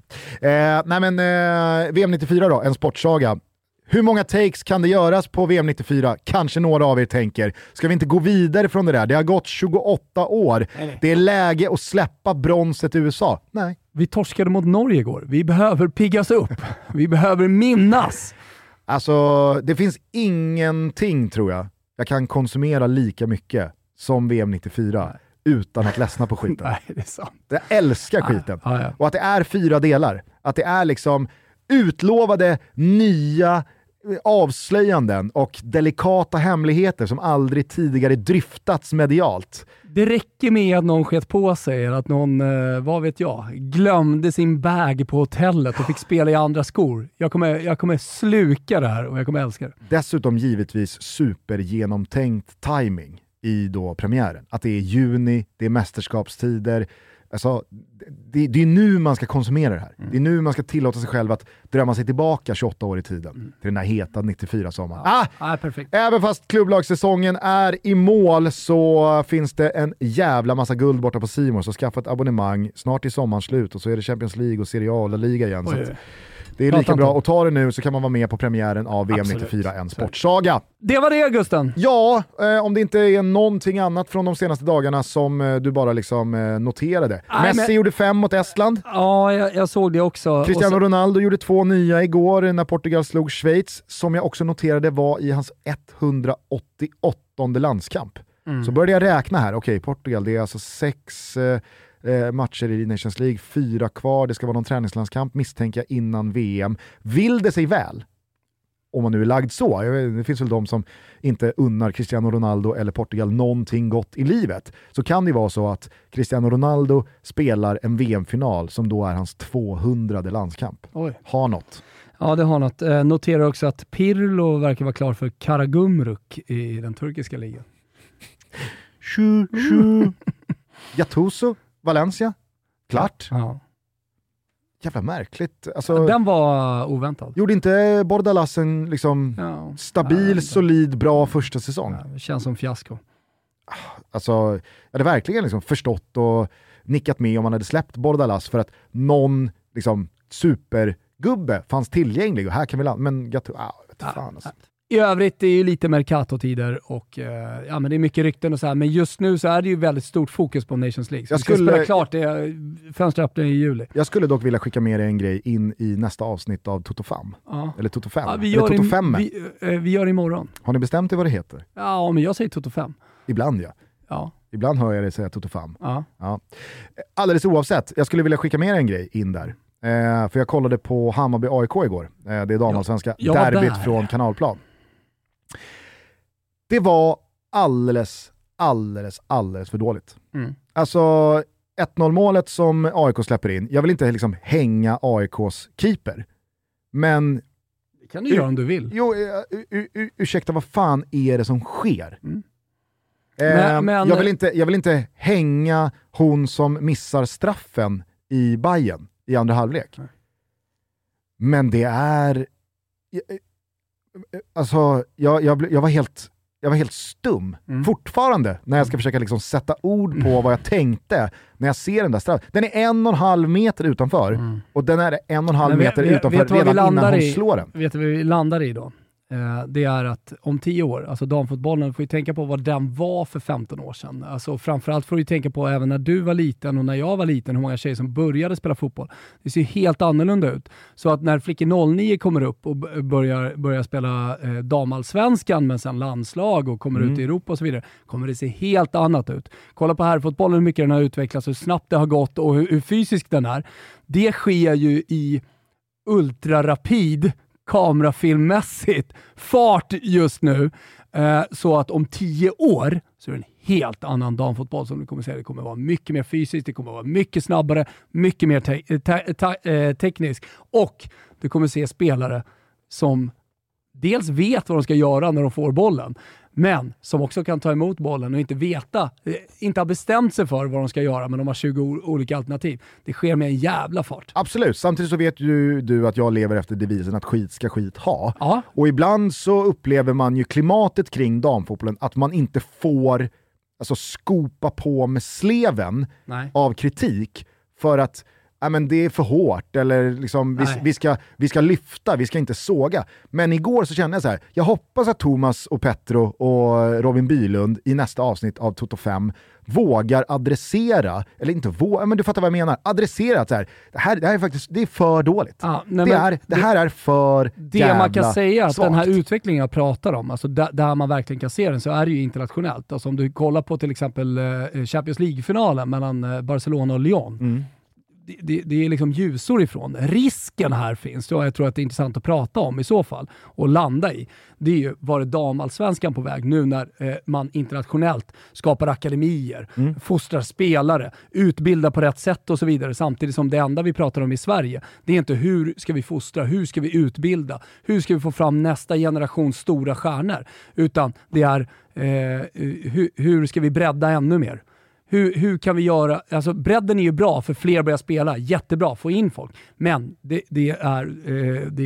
VM 94 då, en sportsaga. Hur många takes kan det göras på VM 94? Kanske några av er tänker. Ska vi inte gå vidare från det där? Det har gått 28 år. Nej. Det är läge att släppa bronset i USA. Nej. Vi torskade mot Norge igår. Vi behöver piggas upp. Vi behöver minnas. Alltså, det finns ingenting, tror jag. Jag kan konsumera lika mycket som VM 94. Nej. Utan att ledsna på skiten. Nej, det är sant. Jag älskar skiten. Ja. Och att det är 4 delar. Att det är liksom utlovade nya avslöjanden och delikata hemligheter som aldrig tidigare dryftats medialt. Det räcker med att någon sket på sig, att någon, vad vet jag, glömde sin bag på hotellet och fick spela i andra skor. Jag kommer sluka det här och jag kommer älska det. Dessutom givetvis supergenomtänkt timing. I då premiären. Att det är juni, det är mästerskapstider. Alltså, det är nu man ska konsumera det här. Mm. Det är nu man ska tillåta sig själv att drömma sig tillbaka 28 år i tiden. Mm. Till den här heta 94-sommaren. Ja. Perfekt. Även fast klubblagssäsongen är i mål så finns det en jävla massa guld borta på C-more. Så skaffa ett abonnemang. Snart i sommarens slut och så är det Champions League och Serie A och La Liga igen. Så det är lika bra att ta det nu, så kan man vara med på premiären av VM 94, en sportsaga. Det var det, Gusten. Ja, om det inte är någonting annat från de senaste dagarna som du bara liksom noterade. Messi gjorde 5 mot Estland. Ja, jag såg det också. Cristiano Ronaldo gjorde 2 nya igår när Portugal slog Schweiz, som jag också noterade var i hans 188:e landskamp. Så började jag räkna här. Okej, Portugal, det är alltså 6... matcher i Nations League, 4 kvar, det ska vara någon träningslandskamp, misstänker jag, innan VM. Vill det sig väl? Om man nu är lagd så. Det finns väl de som inte unnar Cristiano Ronaldo eller Portugal någonting gott i livet. Så kan det vara så att Cristiano Ronaldo spelar en VM-final som då är hans 200:e landskamp. Oj. Har något. Ja, det har något. Noterar också att Pirlo verkar vara klar för Karagümrük i den turkiska ligan. Gattuso. Valencia, klart. Ja. Jävla märkligt. Alltså, den var oväntad. Gjorde inte Bordalas en liksom stabil, solid, bra första säsong? Ja, det känns som fiasko. Alltså, jag hade verkligen liksom förstått och nickat med om man hade släppt Bordalas för att någon liksom supergubbe fanns tillgänglig och här kan vi landa. Men fan alltså. I övrigt är det ju lite mercato-tider och men det är mycket rykten och så här, men just nu så är det ju väldigt stort fokus på Nations League. Så jag ska spela klart det fönsteröppningen i juli. Jag skulle dock vilja skicka med dig en grej in i nästa avsnitt av Toto Fam. Ja. Eller Toto 5. Ja, vi gör imorgon. Har ni bestämt er vad det heter? Ja, men jag säger Toto 5. Ibland ja. Ibland hör jag dig säga Toto Fam. Ja. Alldeles oavsett, jag skulle vilja skicka med er en grej in där. För jag kollade på Hammarby AIK igår. Det är damallsvenska derbyt från Kanalplan. Det var alldeles för dåligt. Alltså 1-0 målet som AIK släpper in. Jag vill inte liksom hänga AIKs keeper, men det kan du göra om du vill. Jo, ursäkta, vad fan är det som sker? Men jag vill inte hänga hon som missar straffen i Bayern i andra halvlek. Nej. Men det är alltså, jag var helt stum fortfarande när jag ska försöka liksom sätta ord på vad jag tänkte när jag ser den där straffen. Den är 1,5 meter utanför och den är 1,5 meter utanför redan innan hon slår den. Vet du vad vi landar i då? det är att om 10 år, alltså damfotbollen, får ju tänka på vad den var för 15 år sedan. Alltså framförallt får du tänka på även när du var liten och när jag var liten, hur många tjejer som började spela fotboll. Det ser ju helt annorlunda ut. Så att när Flickor 09 kommer upp och börjar spela damallsvenskan, men sen landslag och kommer ut i Europa och så vidare, kommer det se helt annat ut. Kolla på herrfotbollen, hur mycket den har utvecklats, hur snabbt det har gått och hur fysisk den är. Det sker ju i ultrarapid kamerafilmmässigt fart just nu, så att om 10 år så är det en helt annan damfotboll som du kommer se. Det kommer vara mycket mer fysiskt, det kommer vara mycket snabbare, mycket mer teknisk, och du kommer se spelare som dels vet vad de ska göra när de får bollen, men som också kan ta emot bollen och inte har bestämt sig för vad de ska göra, men de har 20 olika alternativ. Det sker med en jävla fart. Absolut, samtidigt så vet ju du att jag lever efter devisen att skit ska skit ha. Aha. Och ibland så upplever man ju klimatet kring damfotbollen att man inte får, alltså, skopa på med sleven. Nej. Av kritik för att men det är för hårt, eller liksom, vi ska lyfta, vi ska inte såga. Men igår så kände jag så här: jag hoppas att Thomas och Petro och Robin Bylund i nästa avsnitt av Toto 5 vågar adressera, eller inte vågar, men du fattar vad jag menar, adressera att så här, det här är faktiskt, det är för dåligt. Det här är för jävla svagt. Det man kan säga att den här utvecklingen jag pratar om, alltså där man verkligen kan se den, så är det ju internationellt. Alltså om du kollar på till exempel Champions League-finalen mellan Barcelona och Lyon. Det är liksom ljusor ifrån. Risken här finns, och jag tror att det är intressant att prata om i så fall och landa i. Det är ju, var det damallsvenskan på väg nu när man internationellt skapar akademier, fostrar spelare, utbildar på rätt sätt och så vidare, samtidigt som det enda vi pratar om i Sverige, det är inte hur ska vi fostra, hur ska vi utbilda, hur ska vi få fram nästa generation stora stjärnor, utan det är hur ska vi bredda ännu mer. Hur kan vi göra, alltså bredden är ju bra för fler börjar spela, jättebra, få in folk, men det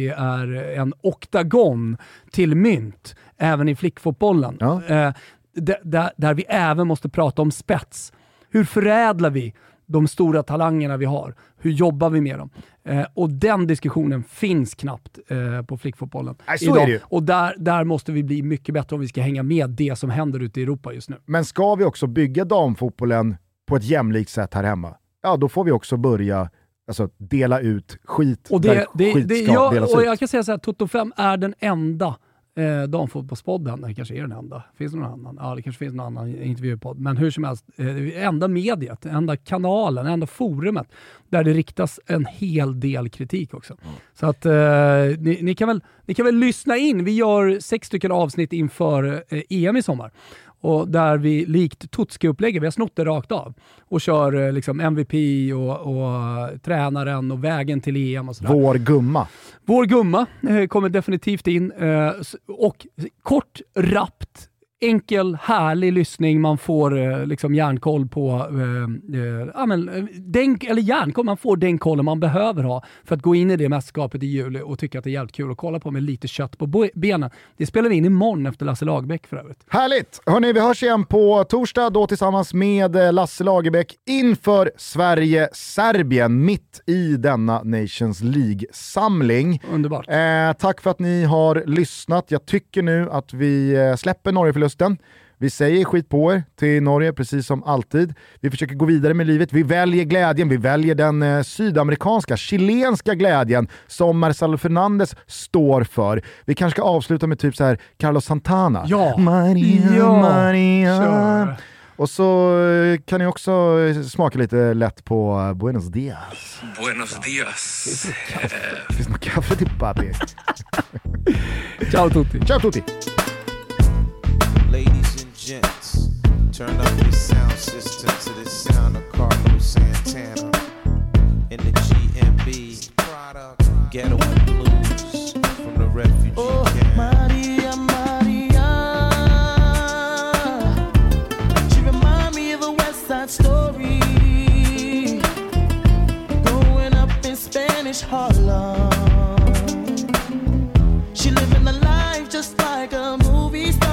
är en oktagon till mynt även i flickfotbollen, ja. Där vi även måste prata om spets. Hur förädlar vi de stora talangerna vi har? Hur jobbar vi med dem? Och den diskussionen finns knappt på flickfotbollen. Nej, och där måste vi bli mycket bättre om vi ska hänga med det som händer ute i Europa just nu. Men ska vi också bygga damfotbollen på ett jämlikt sätt här hemma? Ja, då får vi också börja, alltså, dela ut skit. Och jag kan säga så här, Toto 5 är den enda damfotbollspodden. Det kanske är den enda. Finns det någon annan? Ja, det kanske finns någon annan intervjupodd. Men hur som helst, enda mediet, enda kanalen, enda forumet där det riktas en hel del kritik också. Så att ni kan väl lyssna in. Vi gör 6 avsnitt inför EM i sommar. Och där vi likt Totski-upplägget, vi har snott det rakt av och kör liksom MVP och tränaren och vägen till EM och sådär. Vår gumma kommer definitivt in, och kort, rappt, enkel, härlig lyssning. Man får liksom järnkoll på man får den kollen man behöver ha för att gå in i det mästerskapet i juli och tycka att det är jävligt kul att kolla på med lite kött på benen. Det spelar vi in imorgon efter Lasse Lagerbäck för övrigt. Härligt! Hörrni, vi hörs igen på torsdag då tillsammans med Lasse Lagerbäck inför Sverige-Serbien mitt i denna Nations League-samling. Underbart. Tack för att ni har lyssnat. Jag tycker nu att vi släpper Norgeförlusten. Vi säger skit på er till Norge, precis som alltid. Vi försöker gå vidare med livet. Vi väljer glädjen. Vi väljer den sydamerikanska, chilenska glädjen som Marcel Fernandes står för. Vi kanske ska avsluta med typ så här Carlos Santana. Ja. Maria. Sure. Och så kan ni också smaka lite lätt på Buenos Dias. Buenos Dias. Finns något kaffe till papi? Ciao tutti. Ciao tutti. Ladies and gents, turn up your sound system to the sound of Carlos Santana in the GMB Ghetto Blues from the refugee camp. Maria, Maria, she remind me of a West Side Story, growing up in Spanish Harlem, she living a life just like a movie star.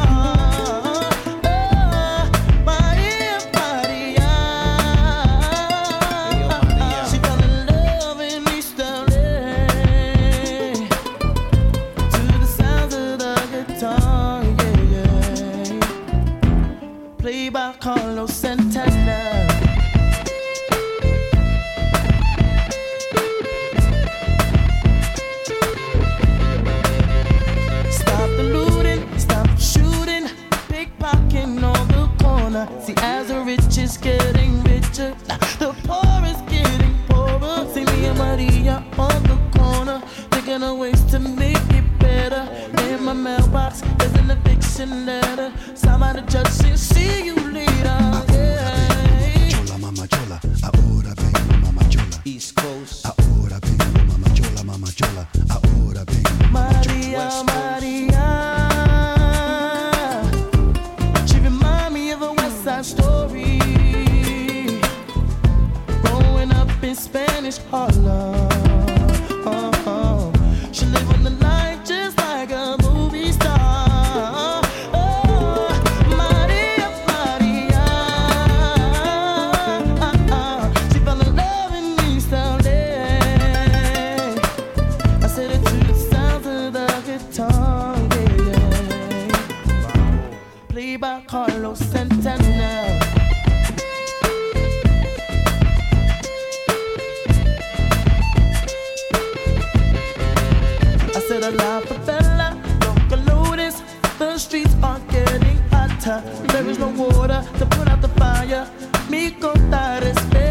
corner. See, as the rich is getting richer, the poor is getting poorer. See me and Maria on the corner, thinking of ways to make it better. In my mailbox, there's an eviction letter. Sign by the judge, says, see you later. Yeah. Chola, mama, chola, ahora vengo, mama, chola. East Coast, ahora vengo, mama, chola, ahora vengo, mama, chola. Maria, Maria. Story growing up in Spanish Harlem. Oh, oh. She live on the line just like a movie star. Oh, Maria, Maria. She fell in love in East LA. I said it to the sounds of the guitar. Yeah. Played by Carlos Santana. There is no water to put out the fire. Me contar es